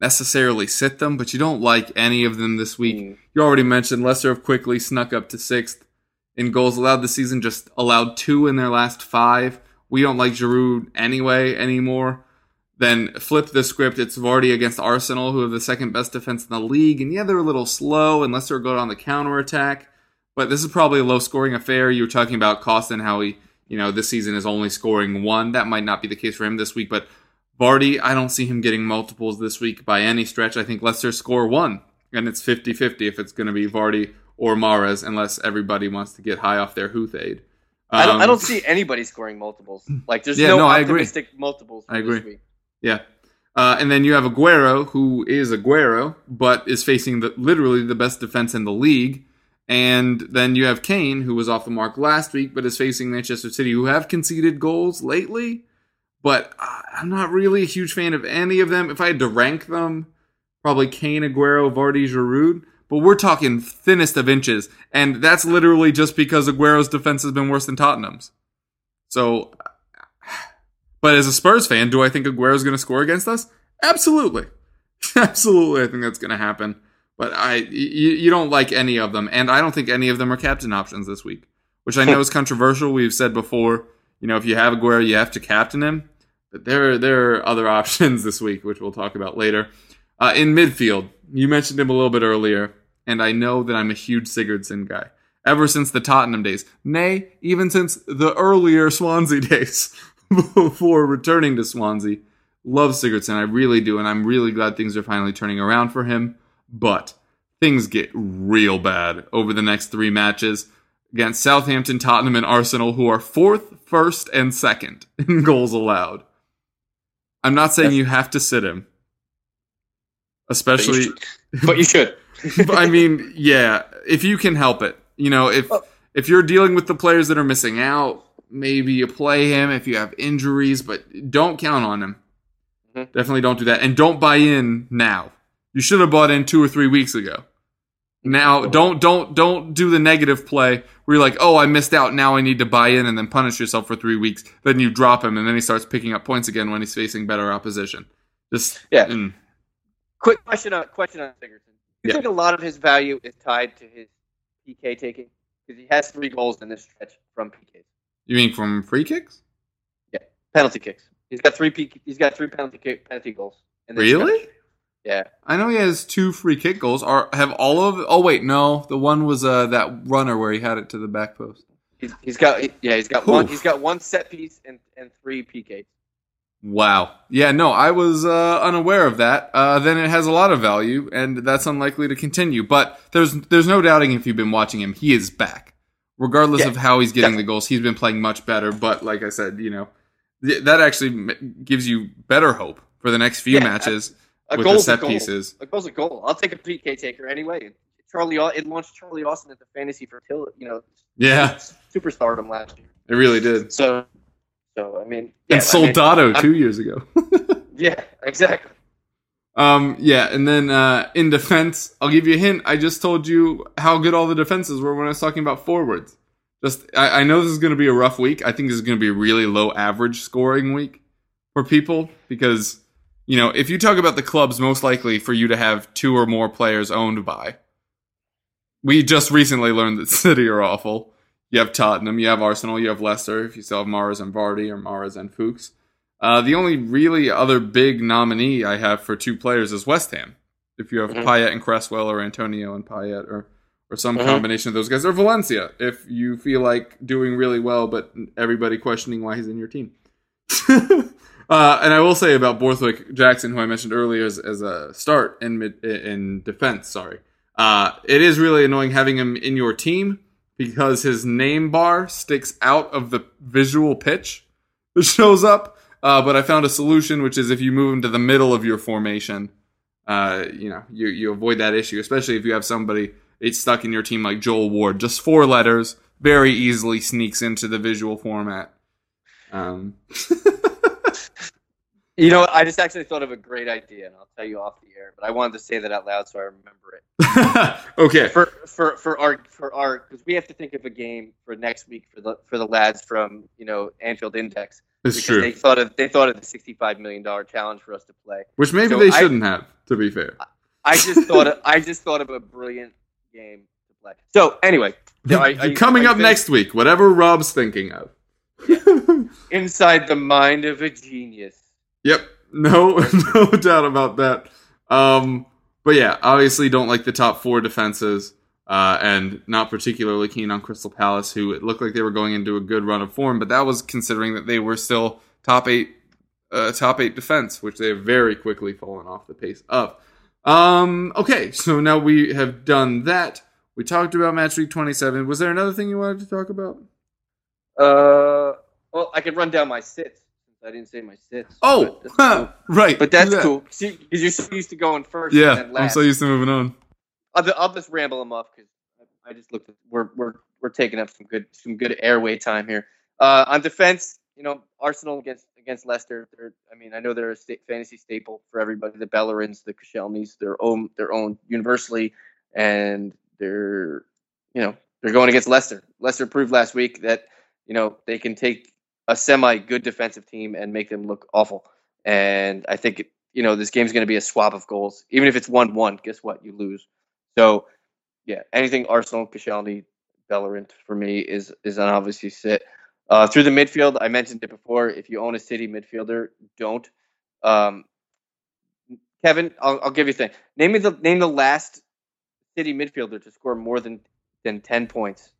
necessarily sit them, but you don't like any of them this week. Mm. You already mentioned Leicester have quickly snuck up to sixth. In goals allowed this season, just allowed two in their last five. We don't like Giroud anyway anymore. Then flip the script. It's Vardy against Arsenal, who have the second best defense in the league. And yeah, they're a little slow unless they're good on the counterattack. But this is probably a low-scoring affair. You were talking about Costin, how he, you know, this season is only scoring one. That might not be the case for him this week. But Vardy, I don't see him getting multiples this week by any stretch. I think Leicester score one. And it's fifty-fifty if it's going to be Vardy or Mahrez, unless everybody wants to get high off their Huth aid. Um, I, don't, I don't see anybody scoring multiples. Like, there's yeah, no, no optimistic multiples for I agree. this week. Yeah. Uh, and then you have Aguero, who is Aguero, but is facing the, literally the best defense in the league. And then you have Kane, who was off the mark last week, but is facing Manchester City, who have conceded goals lately. But uh, I'm not really a huge fan of any of them. If I had to rank them, probably Kane, Aguero, Vardy, Giroud. But we're talking thinnest of inches, and that's literally just because Aguero's defense has been worse than Tottenham's. So, but as a Spurs fan, do I think Aguero's going to score against us? Absolutely. Absolutely, I think that's going to happen. But I, you, you don't like any of them, and I don't think any of them are captain options this week, which I know is controversial. We've said before, you know, if you have Aguero, you have to captain him. But there, there are other options this week, which we'll talk about later. Uh, in midfield, you mentioned him a little bit earlier, and I know that I'm a huge Sigurdsson guy. Ever since the Tottenham days, nay, even since the earlier Swansea days before returning to Swansea, love Sigurdsson, I really do, and I'm really glad things are finally turning around for him. But things get real bad over the next three matches against Southampton, Tottenham, and Arsenal, who are fourth, first, and second in goals allowed. I'm not saying you have to sit him. Especially, but you should. But you should. I mean, yeah, if you can help it, you know, if oh. if you're dealing with the players that are missing out, maybe you play him if you have injuries, but don't count on him. Mm-hmm. Definitely don't do that, and don't buy in now. You should have bought in two or three weeks ago. Now, don't don't don't do the negative play where you're like, oh, I missed out. Now I need to buy in, and then punish yourself for three weeks. Then you drop him, and then he starts picking up points again when he's facing better opposition. Just yeah. Mm. Quick question on question on Sigurdsson. Do you yeah. think a lot of his value is tied to his P K taking? Because he has three goals in this stretch from P Ks. You mean from free kicks? Yeah, penalty kicks. He's got three P K, He's got three penalty kick, penalty goals. In this really? Stretch. Yeah. I know he has two free kick goals. Are have all of? Oh wait, no. The one was uh, that runner where he had it to the back post. He's, he's got yeah. He's got Oof. one. He's got one set piece and, and three P Ks. Wow. Yeah, no, I was uh, unaware of that. Uh, then it has a lot of value, and that's unlikely to continue. But there's there's no doubting if you've been watching him, he is back. Regardless yeah, of how he's getting definitely. the goals, he's been playing much better. But like I said, you know, th- that actually gives you better hope for the next few yeah, matches a, a with the set goal. pieces. A goal's a goal. I'll take a P K taker anyway. Charlie, it launched Charlie Austin at the fantasy fertility, you know, yeah, superstardom last year. It really did. So. So I mean, yeah, and Soldado I mean, two years ago. yeah, exactly. Um, yeah, and then uh, in defense, I'll give you a hint. I just told you how good all the defenses were when I was talking about forwards. just I, I know this is going to be a rough week. I think this is going to be a really low average scoring week for people because, you know, if you talk about the clubs most likely for you to have two or more players owned by, we just recently learned that City are awful. You have Tottenham, you have Arsenal, you have Leicester, if you still have Mahrez and Vardy or Mahrez and Fuchs. Uh, the only really other big nominee I have for two players is West Ham. If you have mm-hmm. Payet and Cresswell or Antonio and Payet or, or some mm-hmm. combination of those guys. Or Valencia, if you feel like doing really well but everybody questioning why he's in your team. Uh, and I will say about Borthwick-Jackson, who I mentioned earlier as, as a start in mid, in defense, sorry. Uh, it is really annoying having him in your team because his name bar sticks out of the visual pitch that shows up. Uh, but I found a solution, which is if you move him to the middle of your formation, uh, you know, you, you avoid that issue, especially if you have somebody it's stuck in your team like Joel Ward. Just four letters, very easily sneaks into the visual format. Um You know, I just actually thought of a great idea, and I'll tell you off the air. But I wanted to say that out loud so I remember it. Okay. For for for our for our because we have to think of a game for next week for the for the lads from you know Anfield Index. It's true. They thought of they thought of the sixty-five million dollars challenge for us to play, which maybe so they I, shouldn't have. To be fair, I, I just thought of, I just thought of a brilliant game to play. So anyway, the, are, are you, coming are up next week, whatever Rob's thinking of. Yeah. Inside the mind of a genius. Yep, no no doubt about that. Um, but yeah, obviously don't like the top four defenses uh, and not particularly keen on Crystal Palace, who it looked like they were going into a good run of form, but that was considering that they were still top eight uh, top eight defense, which they have very quickly fallen off the pace of. Um, okay, so now we have done that. We talked about Match Week twenty-seven. Was there another thing you wanted to talk about? Uh, Well, I could run down my sits. I didn't say my sits. Oh, but huh, cool. Right. But that's yeah. cool. Because you're so used to going first. Yeah, and then last. I'm so used to moving on. I'll, I'll just ramble them off because I just looked. At, we're we're we're taking up some good some good airway time here. Uh, on defense, you know, Arsenal against against Leicester. I mean, I know they're a sta- fantasy staple for everybody. The Bellerins, the Koscielnys, their own their own universally, and they're you know they're going against Leicester. Leicester proved last week that you know they can take a semi-good defensive team and make them look awful. And I think, you know, this game's going to be a swap of goals. Even if it's one one, guess what? You lose. So, yeah, anything Arsenal, Koscielny, Bellerin for me is is an obviously sit. Uh, through the midfield, I mentioned it before. If you own a City midfielder, don't. Um, Kevin, I'll, I'll give you a thing. Name me the name the last City midfielder to score more than, than ten points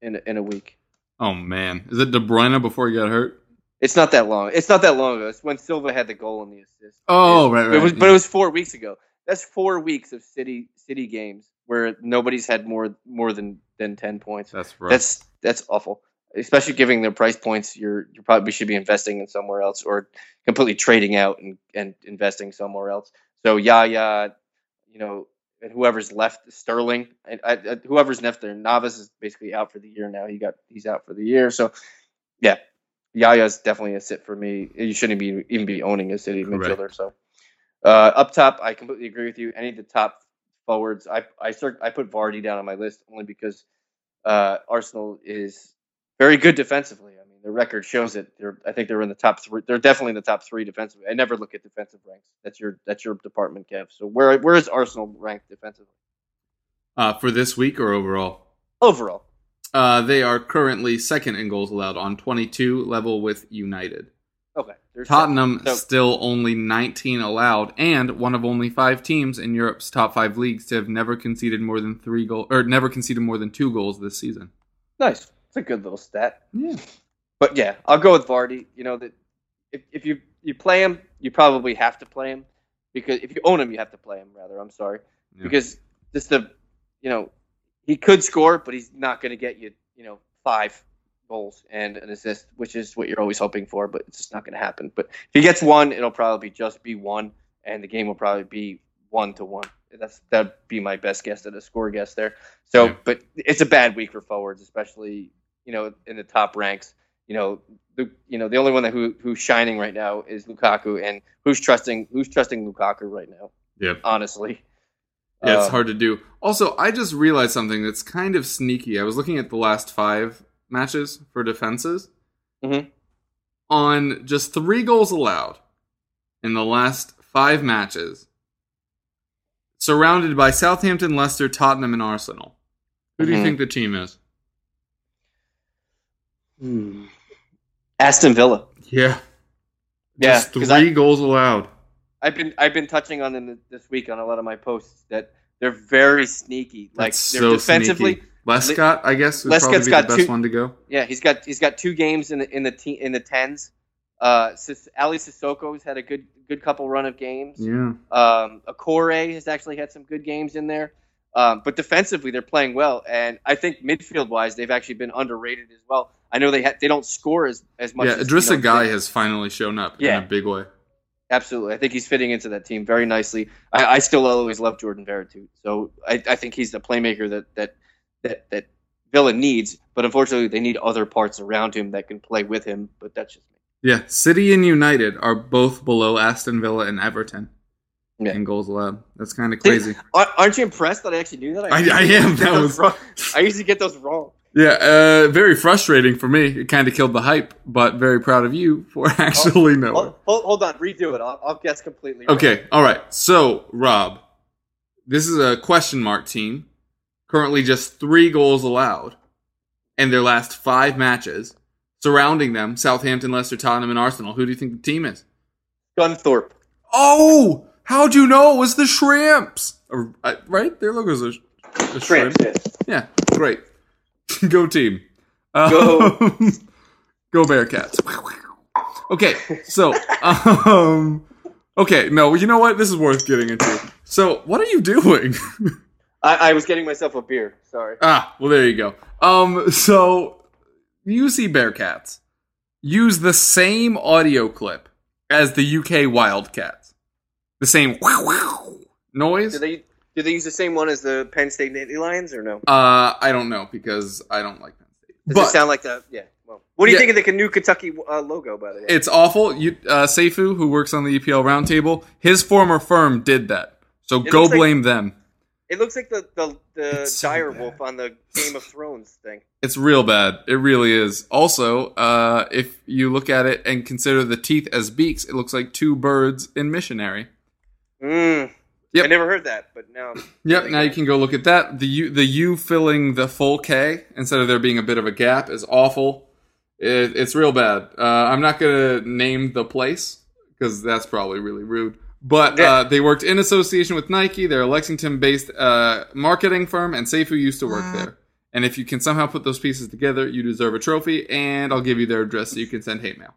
in in a week. Oh, man. Is it De Bruyne before he got hurt? It's not that long. It's not that long ago. It's when Silva had the goal and the assist. Oh, it, right, right. It was, yeah. But it was four weeks ago. That's four weeks of City City games where nobody's had more more than, than ten points. That's right. That's that's awful. Especially given their price points, you're you probably should be investing in somewhere else or completely trading out and, and investing somewhere else. So Yaya, you know, and whoever's left, Sterling, and I, I, whoever's left there, Navas is basically out for the year now. He got he's out for the year, so yeah, Yaya's definitely a sit for me. You shouldn't be even be owning a City midfielder. So uh, up top, I completely agree with you. Any of the top forwards, I I, start, I put Vardy down on my list only because uh, Arsenal is very good defensively. I mean, the record shows it. They're I think they're in the top three. They're definitely in the top three defensively. I never look at defensive ranks. That's your that's your department, Kev. So where where is Arsenal ranked defensively? Uh, for this week or overall? Overall. Uh, they are currently second in goals allowed on twenty-two, level with United. Okay. Tottenham so. still only nineteen allowed, and one of only five teams in Europe's top five leagues to have never conceded more than three goal or never conceded more than two goals this season. Nice. It's a good little stat. Yeah. But yeah, I'll go with Vardy. You know that if if you, you play him, you probably have to play him because if you own him, you have to play him. Rather, I'm sorry yeah. because just the. You know, he could score, but he's not going to get you, you know, five goals and an assist, which is what you're always hoping for, but it's just not going to happen. But if he gets one, it'll probably just be one, and the game will probably be one to one. That's that'd be my best guess at a score guess there. So, yeah. But it's a bad week for forwards, especially you know in the top ranks. You know, the you know the only one that who who's shining right now is Lukaku, and who's trusting who's trusting Lukaku right now? Yeah, honestly. Yeah, it's uh, hard to do. Also, I just realized something that's kind of sneaky. I was looking at the last five matches for defenses. Mm-hmm. On just three goals allowed in the last five matches, surrounded by Southampton, Leicester, Tottenham, and Arsenal. Who mm-hmm. do you think the team is? Hmm. Aston Villa. Yeah. Yeah. Just three I, goals allowed. I've been I've been touching on them this week on a lot of my posts that they're very sneaky. Like That's they're so defensively sneaky. Lescott, I guess, would Lescott's probably be got the best two, one to go. Yeah, he's got he's got two games in the in the te- in the tens. Uh, Sis, Ali Sissoko's had a good good couple run of games. Yeah. Um, Akore has actually had some good games in there. Um, but defensively, they're playing well, and I think midfield wise, they've actually been underrated as well. I know they ha- they don't score as as much. Yeah, Idrissa you know, Gueye has finally shown up yeah. in a big way. Absolutely, I think he's fitting into that team very nicely. I, I still always love Jordan Veretout, so I, I think he's the playmaker that that. That, that Villa needs, but unfortunately they need other parts around him that can play with him, but that's just me. Yeah, City and United are both below Aston Villa and Everton yeah. in goals allowed. That's kind of crazy. Think, aren't you impressed that I actually knew that? I, I, I am. That was wrong. I usually get those wrong. Yeah, uh, very frustrating for me. It kind of killed the hype, but very proud of you for actually oh, knowing. Hold, hold on, redo it. I'll, I'll guess completely Okay, wrong. All right. So, Rob, this is a question mark team. Currently just three goals allowed in their last five matches. Surrounding them, Southampton, Leicester, Tottenham, and Arsenal. Who do you think the team is? Gunthorpe. Oh! How'd you know it was the Shrimps? Right? Their logo's a, a shrimp. Shrimps, yeah. yeah, great. Go team. Um, go. Go Bearcats. Okay, so... um, okay, no, you know what? This is worth getting into. So, what are you doing? I, I was getting myself a beer. Sorry. Ah, well, there you go. Um, so U C Bearcats use the same audio clip as the U K Wildcats. The same wow wow noise. Do they do they use the same one as the Penn State Nittany Lions or no? Uh, I don't know because I don't like Penn State. Does but, it sound like the yeah? Well, what do you yeah. think of the new Kentucky uh, logo? By the way, it's awful. You, uh, Seifu, who works on the E P L Roundtable, his former firm did that. So it go blame like- them. It looks like the, the, the dire so wolf on the Game of Thrones thing. It's real bad. It really is. Also, uh, if you look at it and consider the teeth as beaks, it looks like two birds in missionary. Mm. Yep. I never heard that, but now... Yep, now you can go look at that. The U, the U filling the full K instead of there being a bit of a gap is awful. It, it's real bad. Uh, I'm not going to name the place because that's probably really rude. But uh, they worked in association with Nike. They're a Lexington-based uh, marketing firm, and Seifu used to work mm. there. And if you can somehow put those pieces together, you deserve a trophy, and I'll give you their address so you can send hate mail.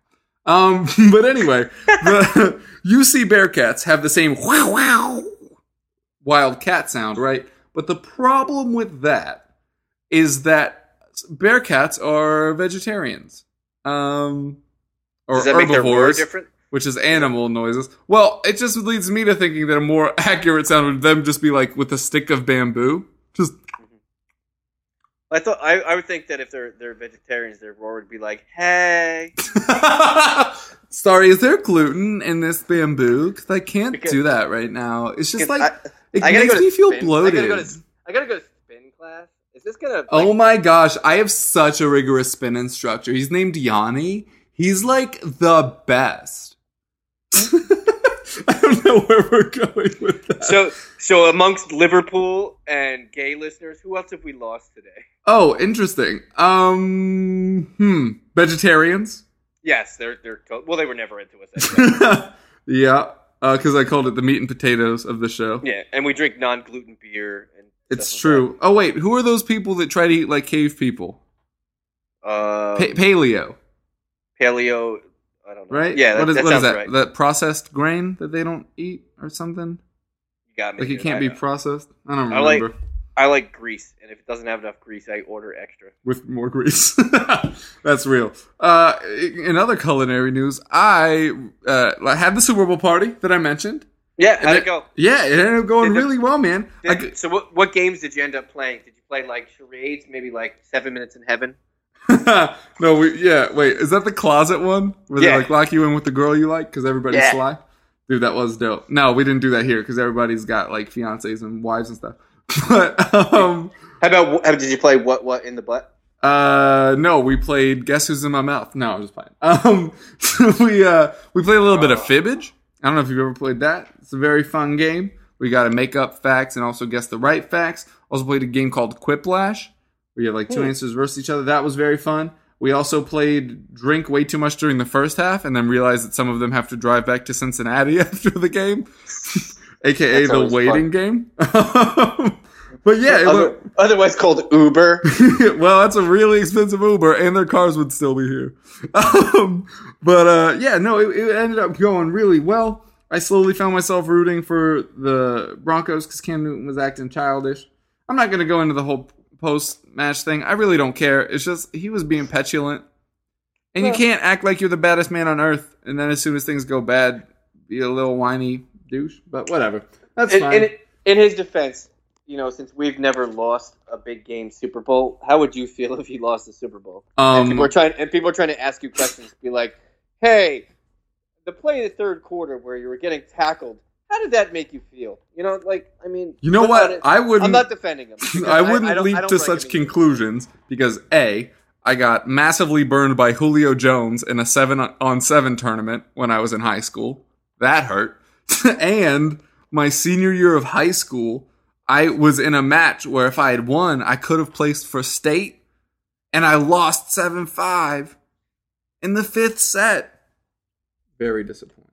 Um, but anyway, the U C Bearcats have the same wow wow wild cat sound, right? But the problem with that is that Bearcats are vegetarians. Um, or Does that herbivores. Make their roar different? Which is animal noises. Well, it just leads me to thinking that a more accurate sound would them just be like with a stick of bamboo. Just. Mm-hmm. I thought I, I would think that if they're they're vegetarians, their roar would be like, "Hey, sorry, is there gluten in this bamboo? Because I can't because, do that right now. It's just like I, it I makes me feel spin. bloated. I gotta, go to, I gotta go to spin class. Is this gonna? Like, oh my gosh, I have such a rigorous spin instructor. He's named Yanni. He's like the best." I don't know where we're going with that. So, so amongst Liverpool and gay listeners, who else have we lost today? Oh, interesting. Um, hmm, vegetarians. Yes, they're they're well, they were never into us. Anyway. yeah, because uh, I called it the meat and potatoes of the show. Yeah, and we drink non-gluten beer. And it's true. Like oh wait, who are those people that try to eat like cave people? Uh, pa- paleo. Paleo. I don't know. Right? Yeah, that, what is, that what sounds is that? Right. That processed grain that they don't eat or something? You got me. Like it can't be processed? I don't remember. I like, I like grease, and if it doesn't have enough grease, I order extra. With more grease. That's real. Uh, in other culinary news, I uh, had the Super Bowl party that I mentioned. Yeah, how'd it, it go? Yeah, it ended up going did really the, well, man. Did, I, so what, what games did you end up playing? Did you play like charades, maybe like Seven Minutes in Heaven? no, we yeah. Wait, is that the closet one where yeah. they like lock you in with the girl you like because everybody's yeah. sly? Dude, that was dope. No, we didn't do that here because everybody's got like fiancés and wives and stuff. But um, how about how did you play? What what in the butt? Uh, no, we played Guess Who's in My Mouth. No, I'm just playing. Um, so we uh we played a little oh. bit of Fibbage. I don't know if you've ever played that. It's a very fun game. We got to make up facts and also guess the right facts. Also played a game called Quiplash, where you have like two yeah. answers versus each other. That was very fun. We also played drink way too much during the first half and then realized that some of them have to drive back to Cincinnati after the game, a k a the waiting fun. game. But yeah. It Other, was, otherwise called Uber. Well, that's a really expensive Uber and their cars would still be here. um, but uh, yeah, no, it, it ended up going really well. I slowly found myself rooting for the Broncos because Cam Newton was acting childish. I'm not going to go into the whole post-match thing. I really don't care. It's just he was being petulant. And yeah. you can't act like you're the baddest man on earth and then as soon as things go bad, be a little whiny douche. But whatever. That's in, fine. In, in his defense, you know, since we've never lost a big game Super Bowl, how would you feel if you lost the Super Bowl? Um, and, people are trying, and people are trying to ask you questions. Be like, hey... the play in the third quarter where you were getting tackled, how did that make you feel? You know, like, I mean... You know what? It, I wouldn't... I'm not defending him. I wouldn't I, I leap I to like such anything. conclusions because, A, I got massively burned by Julio Jones in a seven on seven tournament when I was in high school. That hurt. And my senior year of high school, I was in a match where if I had won, I could have placed for state, and I lost seven five in the fifth set. Very disappointing.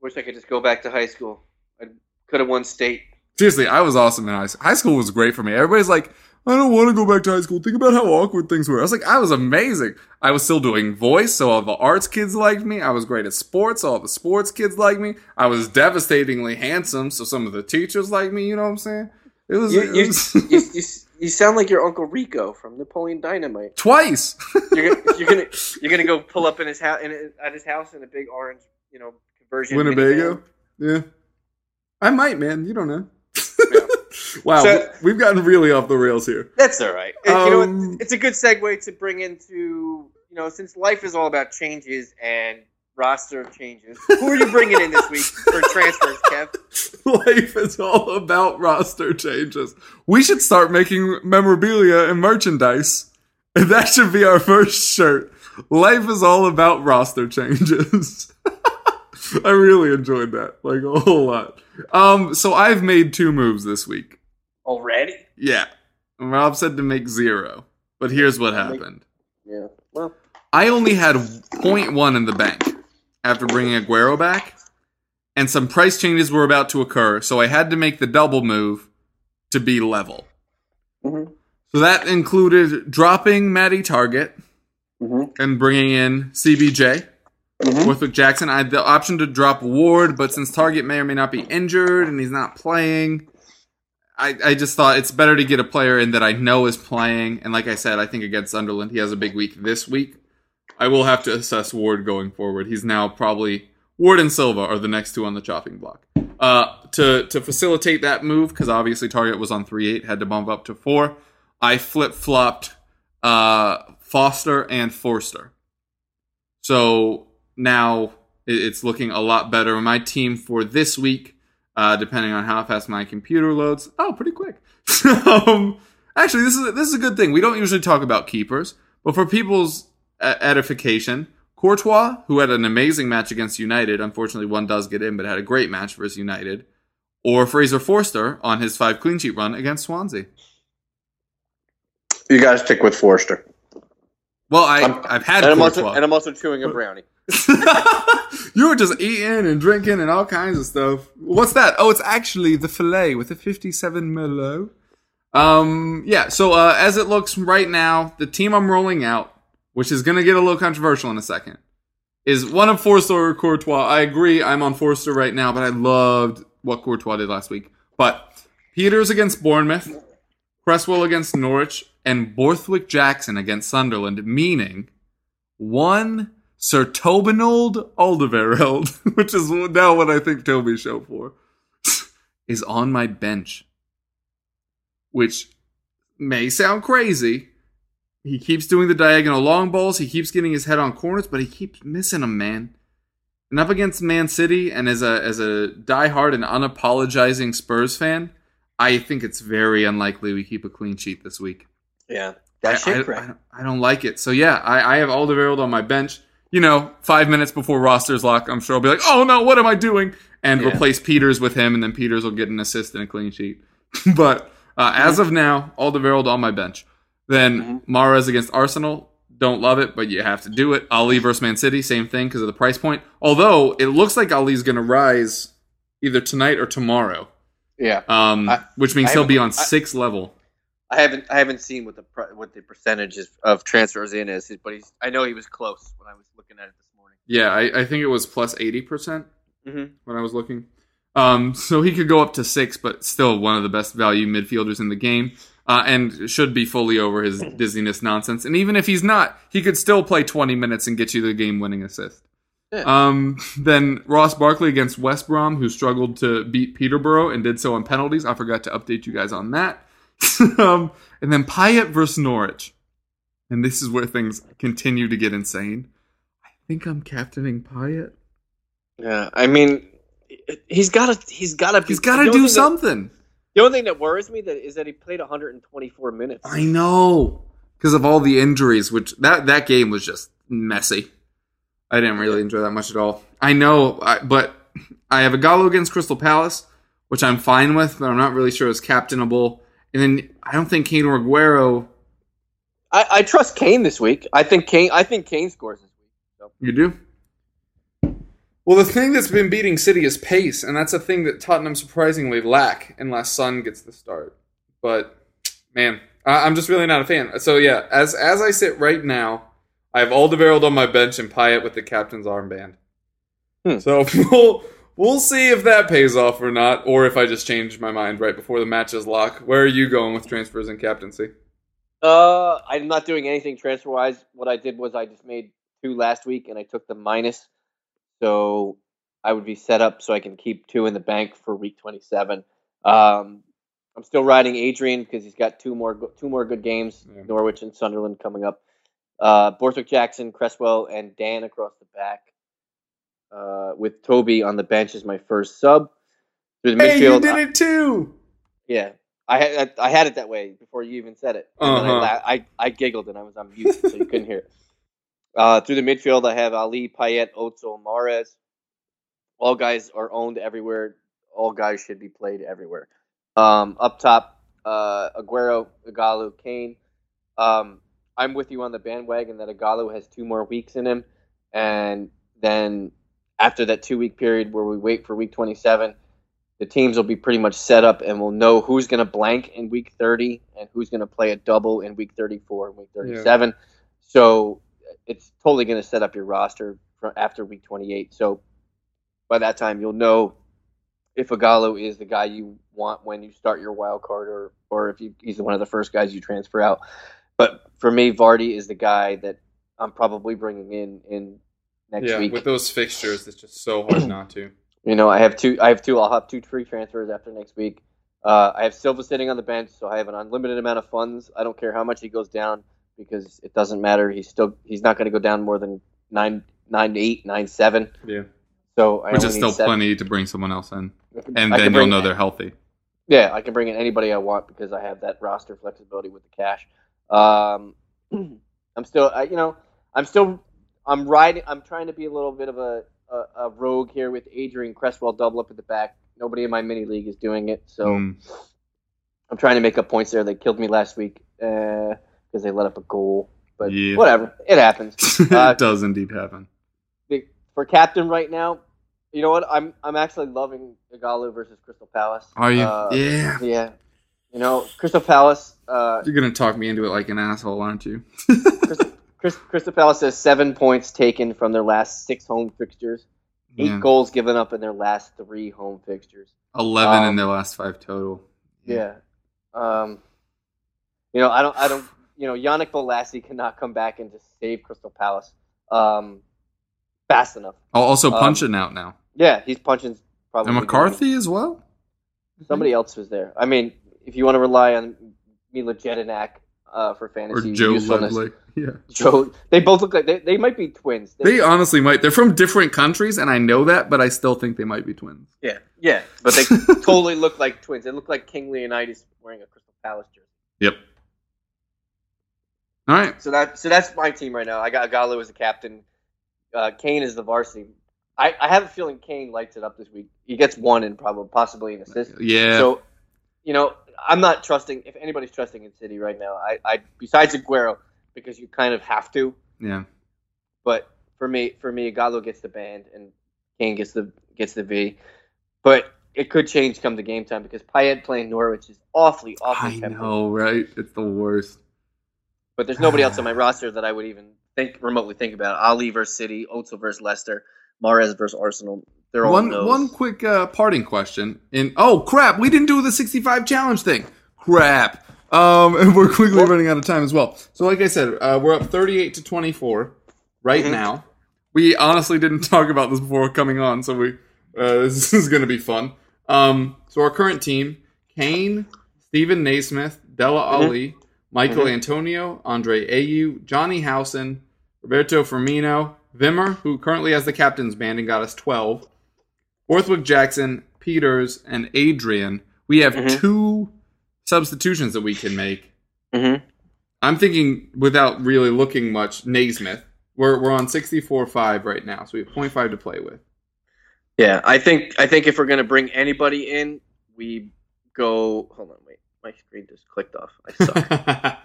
Wish I could just go back to high school. I could have won state. Seriously, I was awesome in high school. High school was great for me. Everybody's like, I don't want to go back to high school. Think about how awkward things were. I was like, I was amazing. I was still doing voice, so all the arts kids liked me. I was great at sports, so all the sports kids liked me. I was devastatingly handsome, so some of the teachers liked me. You know what I'm saying? It was. You, it was you, you, you, you sound like your Uncle Rico from Napoleon Dynamite. Twice. You're gonna, you're gonna you're gonna go pull up in his house in, at his house in a big orange, you know, conversion. Winnebago. Minivan. Yeah, I might, man. You don't know. Yeah. Wow, so, we've gotten really off the rails here. That's all right. It, um, you know, it's a good segue to bring into, you know, since life is all about changes and roster changes. Who are you bringing in this week for transfers, Kev? Life is all about roster changes. We should start making memorabilia and merchandise. And that should be our first shirt. Life is all about roster changes. I really enjoyed that. Like, a whole lot. Um, so I've made two moves this week. Already? Yeah. And Rob said to make zero. But here's what happened. Yeah. Well, I only had zero point one in the bank after bringing Aguero back, and some price changes were about to occur, so I had to make the double move to be level. Mm-hmm. So that included dropping Matty Target mm-hmm. and bringing in C B J. Mm-hmm. Borthwick-Jackson. I had the option to drop Ward, but since Target may or may not be injured and he's not playing, I, I just thought it's better to get a player in that I know is playing. And like I said, I think against Sunderland, he has a big week this week. I will have to assess Ward going forward. He's now probably... Ward and Silva are the next two on the chopping block. Uh, to, to facilitate that move, because obviously Target was on three eight, had to bump up to four, I flip-flopped uh, Foster and Forster. So now it's looking a lot better. My team for this week, uh, depending on how fast my computer loads... Oh, pretty quick. um, actually, this is, this is a good thing. We don't usually talk about keepers, but for people's... edification. Courtois, who had an amazing match against United, unfortunately one does get in, but had a great match versus United, or Fraser Forster on his five clean sheet run against Swansea. You gotta stick with Forster. Well, I, I'm, I've had and Courtois. I'm also, and I'm also chewing a brownie. You were just eating and drinking and all kinds of stuff. What's that? Oh, it's actually the filet with a fifty-seven Merlot. Um, yeah, so uh, as it looks right now, the team I'm rolling out, which is going to get a little controversial in a second, is one of Forster or Courtois. I agree, I'm on Forster right now, but I loved what Courtois did last week. But Peters against Bournemouth, Cresswell against Norwich, and Borthwick-Jackson against Sunderland, meaning one Sir Tobinold Alderweireld, which is now what I think Toby show for, is on my bench, which may sound crazy. He keeps doing the diagonal long balls. He keeps getting his head on corners, but he keeps missing them, man. and up against Man City, and as a as a diehard and unapologizing Spurs fan, I think it's very unlikely we keep a clean sheet this week. Yeah, that's I, it, I, right? I, I don't like it. So yeah, I, I have Alderweireld on my bench. You know, five minutes before roster's lock, I'm sure I'll be like, oh no, what am I doing? And yeah. replace Peters with him, and then Peters will get an assist and a clean sheet. But uh, as of now, Alderweireld on my bench. Then mm-hmm. Mahrez against Arsenal. Don't love it, but you have to do it. Ali versus Man City, same thing because of the price point. Although, it looks like Ali's going to rise either tonight or tomorrow. Yeah. Um, I, which means I he'll be on I, sixth level. I haven't I haven't seen what the what the percentages of transfers in is, but he's, I know he was close when I was looking at it this morning. Yeah, I, I think it was plus eighty percent mm-hmm. when I was looking. Um, so he could go up to six, but still one of the best value midfielders in the game. Uh, and should be fully over his dizziness nonsense. And even if he's not, he could still play twenty minutes and get you the game-winning assist. Yeah. Um, then Ross Barkley against West Brom, who struggled to beat Peterborough and did so on penalties. I forgot to update you guys on that. um, and then Payet versus Norwich. And this is where things continue to get insane. I think I'm captaining Payet. Yeah, I mean, he's got to he's got to he's got to do something. That- The only thing that worries me that is that he played one hundred twenty-four minutes. I know. Because of all the injuries, which that, that game was just messy. I didn't really enjoy that much at all. I know, I, but I have Ighalo against Crystal Palace, which I'm fine with, but I'm not really sure is captainable. And then I don't think Kane or Aguero. I, I trust Kane this week. I think Kane I think Kane scores this week. So. You do? Well, the thing that's been beating City is pace, and that's a thing that Tottenham surprisingly lack unless Son gets the start. But, man, I- I'm just really not a fan. So, yeah, as as I sit right now, I have Alderweireld on my bench and Payet with the captain's armband. Hmm. So we'll, we'll see if that pays off or not, or if I just change my mind right before the matches lock. Where are you going with transfers and captaincy? Uh, I'm not doing anything transfer-wise. What I did was I just made two last week, and I took the minus. So I would be set up so I can keep two in the bank for week twenty-seven. Um, I'm still riding Adrian because he's got two more two more good games, yeah. Norwich and Sunderland coming up. Uh, Borthwick-Jackson, Cresswell, and Dan across the back uh, with Toby on the bench as my first sub. Through the hey, midfield, you did I, it too! Yeah, I had, I had it that way before you even said it. Uh-huh. And I, I, I giggled and I was on mute so you couldn't hear it. Uh, through the midfield, I have Ali, Payet, Ozil, Mahrez. All guys are owned everywhere. All guys should be played everywhere. Um, up top, uh, Aguero, Ighalo, Kane. Um, I'm with you on the bandwagon that Ighalo has two more weeks in him. And then after that two-week period where we wait for week twenty-seven, the teams will be pretty much set up and we'll know who's going to blank in week thirty and who's going to play a double in week thirty-four and week thirty-seven. Yeah. So it's totally going to set up your roster after week twenty-eight. So by that time, you'll know if Ighalo is the guy you want when you start your wild card or, or if you, he's one of the first guys you transfer out. But for me, Vardy is the guy that I'm probably bringing in, in next yeah, week. Yeah, with those fixtures, it's just so hard not to. You know, I have two, I have two, I'll have two free transfers after next week. Uh, I have Silva sitting on the bench, so I have an unlimited amount of funds. I don't care how much he goes down. Because it doesn't matter. He's still he's not going to go down more than nine nine eight nine seven. Yeah. So I which is still seven. Plenty to bring someone else in, and I then you'll know in. They're healthy. Yeah, I can bring in anybody I want because I have that roster flexibility with the cash. Um, I'm still, I, you know, I'm still, I'm riding. I'm trying to be a little bit of a, a, a rogue here with Adrian Cresswell double up at the back. Nobody in my mini league is doing it, so mm. I'm trying to make up points there. They killed me last week. Uh, Because they let up a goal. But yeah. Whatever. It happens. It uh, does indeed happen. The, for captain right now, you know what? I'm I'm actually loving Ighalo versus Crystal Palace. Are you? Uh, yeah. Yeah. You know, Crystal Palace. Uh, You're going to talk me into it like an asshole, aren't you? Crystal, Chris, Crystal Palace has seven points taken from their last six home fixtures. Eight yeah. goals given up in their last three home fixtures. Eleven um, in their last five total. Yeah. yeah. Um. You know, I don't. I don't. You know, Yannick Bolasie cannot come back and just save Crystal Palace um, fast enough. Oh, also punching um, out now. Yeah, he's punching. Probably and McCarthy as well? Somebody else was there. I mean, if you want to rely on Mila Jedinak, uh, for fantasy. Or Joe usefulness. Ludley. Yeah. Joe. They both look like they, they might be twins. They, they honestly might. They're from different countries, and I know that, but I still think they might be twins. Yeah, yeah, but they totally look like twins. They look like King Leonidas wearing a Crystal Palace jersey. Yep. All right. So that so that's my team right now. I got Ighalo as the captain. Uh, Kane is the varsity. I, I have a feeling Kane lights it up this week. He gets one and probably possibly an assist. Yeah. So, you know, I'm not trusting. If anybody's trusting in City right now, I, I besides Aguero, because you kind of have to. Yeah. But for me, for me, Ighalo gets the band and Kane gets the gets the V. But it could change come the game time because Payet playing Norwich is awfully awfully. I tempting. know, right? It's the worst. But there's nobody else on my roster that I would even think remotely think about. Ali versus City, Özil versus Leicester. Mahrez versus Arsenal. They're all one. Those. One quick uh, parting question. And oh crap, we didn't do the sixty-five challenge thing. Crap. Um, and we're quickly running out of time as well. So, like I said, uh, we're up thirty-eight to twenty-four right mm-hmm. now. We honestly didn't talk about this before coming on, so we uh, this is going to be fun. Um, so our current team: Kane, Stephen Naismith, Della mm-hmm. Ali, Michael mm-hmm. Antonio, Andre Ayew, Johnny Howson, Roberto Firmino. Vimmer, who currently has the captain's band and got us twelve. Borthwick-Jackson, Peters, and Adrian. We have mm-hmm. two substitutions that we can make. Mm-hmm. I'm thinking, without really looking much, Naismith. We're we're on sixty-four five right now, so we have point five to play with. Yeah, I think I think if we're going to bring anybody in, we go... Hold on, wait. My screen just clicked off. I suck.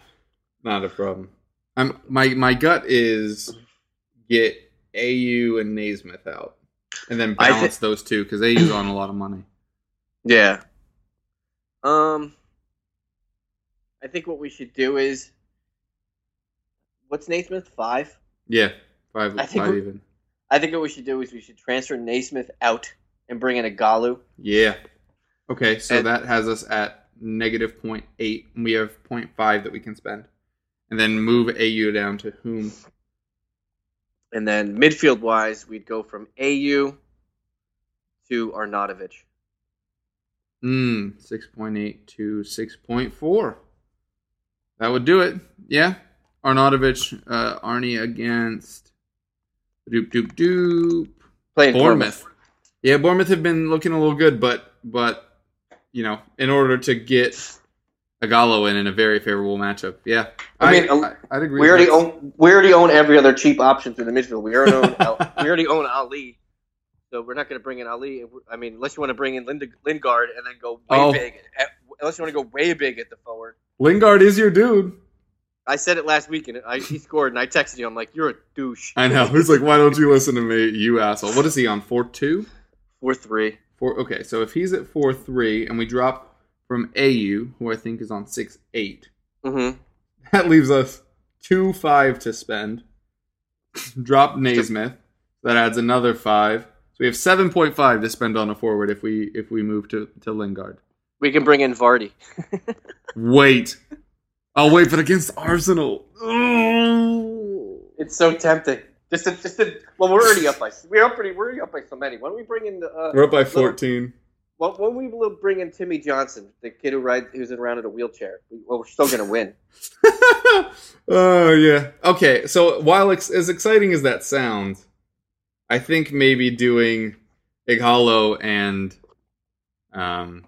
Not a problem. I'm my My gut is... Get A U and Naismith out, and then balance th- those two because A U's on a lot of money. Yeah. Um, I think what we should do is, what's Naismith five? Yeah, five. I think five we, even. I think what we should do is we should transfer Naismith out and bring in Ighalo. Yeah. Okay, so and, that has us at negative point eight, and we have point five that we can spend, and then move A U down to whom. And then midfield-wise, we'd go from A U to Arnautovic. Mm, six point eight to six point four. That would do it. Yeah. Arnautovic, uh, Arnie against doop, doop, doop. Playing Bournemouth. Bournemouth. Yeah, Bournemouth have been looking a little good, but, but you know, in order to get Ighalo in in a very favorable matchup. Yeah. I mean, I, I, I'd agree. We already own we already own every other cheap option through the midfield. We already own we already own Ali, so we're not going to bring in Ali. I mean, unless you want to bring in Lind- Lingard and then go way oh. big. At, unless you want to go way big at the forward. Lingard is your dude. I said it last week, and I, he scored, and I texted you. I'm like, you're a douche. I know. He's like, why don't you listen to me, you asshole? What is he on, four two? four three. Four, okay, so if he's at four three, and we drop from A U, who I think is on six eight, mm-hmm. that leaves us two five to spend. Drop Naismith. That adds another five. So we have seven point five to spend on a forward if we if we move to, to Lingard. We can bring in Vardy. Wait. I'll wait, but against Arsenal. Ooh. It's so tempting. Just a, just a, well, we're already up by we're up pretty we're already up by so many. Why don't we bring in the uh, we're up by fourteen. Well, when we will bring in Timmy Johnson, the kid who rides, who's around in a wheelchair, well, we're still going to win. Oh, yeah. Okay, so while ex- as exciting as that sounds, I think maybe doing Ighalo and, um,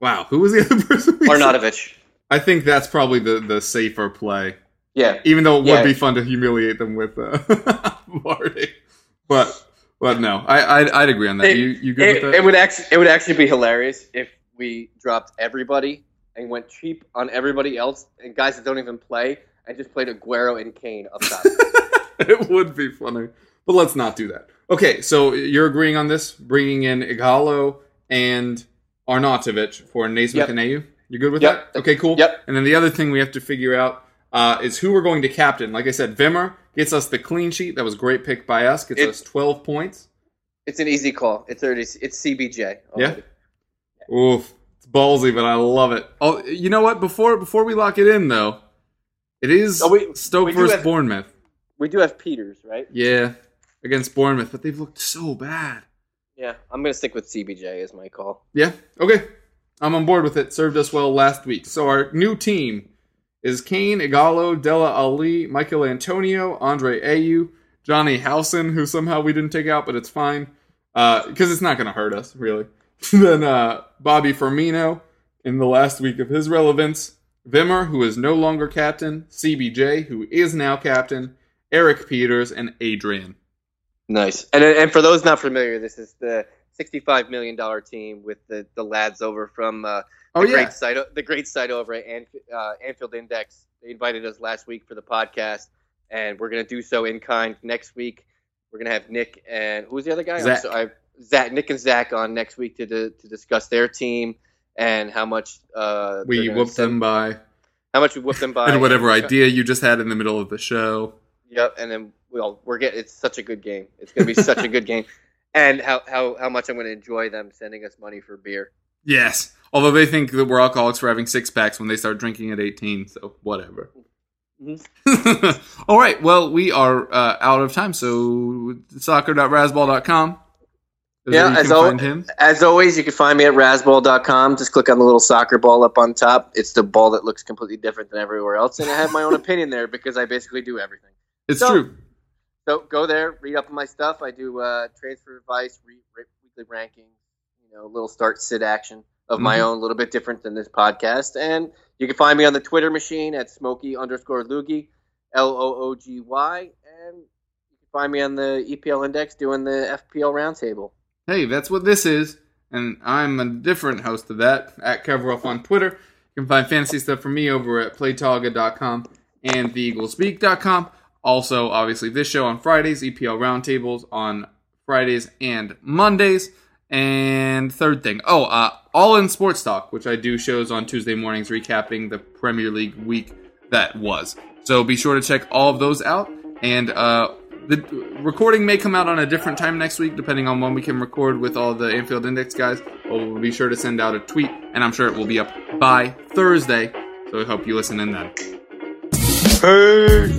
wow, who was the other person? Arnautovic. I think that's probably the, the safer play. Yeah. Even though it yeah. would be fun to humiliate them with uh, Vardy. But... Well, no, I, I'd, I'd agree on that. It, you, you good it, with that? It would, actually, it would actually be hilarious if we dropped everybody and went cheap on everybody else and guys that don't even play and just played Aguero and Kane up top. It would be funny, but let's not do that. Okay, so you're agreeing on this, bringing in Ighalo and Arnautovic for Naismith yep. and A U? You're good with yep. that? Okay, cool. Yep. And then the other thing we have to figure out uh, is who we're going to captain. Like I said, Vimmer. Gets us the clean sheet. That was a great pick by us. Gets it, us twelve points. It's an easy call. It's already, it's C B J. Already. Yeah. Oof. It's ballsy, but I love it. Oh, you know what? Before before we lock it in, though, it is oh, we, Stoke we versus have, Bournemouth. We do have Peters, right? Yeah, against Bournemouth, but they've looked so bad. Yeah, I'm going to stick with C B J as my call. Yeah, okay. I'm on board with it. Served us well last week. So our new team is Kane, Ighalo, Della Ali, Michael Antonio, Andre Ayew, Johnny Howson, who somehow we didn't take out, but it's fine, because uh, it's not going to hurt us, really. Then uh, Bobby Firmino in the last week of his relevance, Vimmer, who is no longer captain, C B J, who is now captain, Eric Peters, and Adrian. Nice. And and for those not familiar, this is the sixty-five million dollars team with the, the lads over from uh, the, oh, yeah. great site, the great site over at Anf- uh, Anfield Index. They invited us last week for the podcast, and we're going to do so in kind next week. We're going to have Nick and – who's the other guy? Zach. So I, Zach, Nick and Zach on next week to to, to discuss their team and how much uh, – We whooped send, them by. How much we whooped them by. And whatever and idea you just had in the middle of the show. Yep, and then we all, we're getting – it's such a good game. It's going to be such a good game. And how, how, how much I'm going to enjoy them sending us money for beer. Yes, although they think that we're alcoholics for having six-packs when they start drinking at eighteen, so whatever. Mm-hmm. All right, well, we are uh, out of time, so soccer dot rasball dot com. Yeah, as, al- as always, you can find me at rasball dot com. Just click on the little soccer ball up on top. It's the ball that looks completely different than everywhere else, and I have my own opinion there because I basically do everything. It's so, true. So go there, read up on my stuff. I do uh, transfer advice, re- re- weekly rankings, you know, little start-sit action of mm-hmm. my own, a little bit different than this podcast. And you can find me on the Twitter machine at Smokey underscore Loogie, L O O G Y. And you can find me on the E P L Index doing the F P L Roundtable. Hey, that's what this is. And I'm a different host of that, at Coveroff on Twitter. You can find fantasy stuff from me over at play toga dot com and the eagle speak dot com. Also, obviously, this show on Fridays, E P L Roundtables on Fridays and Mondays. And third thing, oh, uh, All In Sports Talk, which I do shows on Tuesday mornings recapping the Premier League week that was. So be sure to check all of those out. And uh, the recording may come out on a different time next week, depending on when we can record with all the Anfield Index guys. We'll be sure to send out a tweet, and I'm sure it will be up by Thursday. So I hope you listen in then. Hey!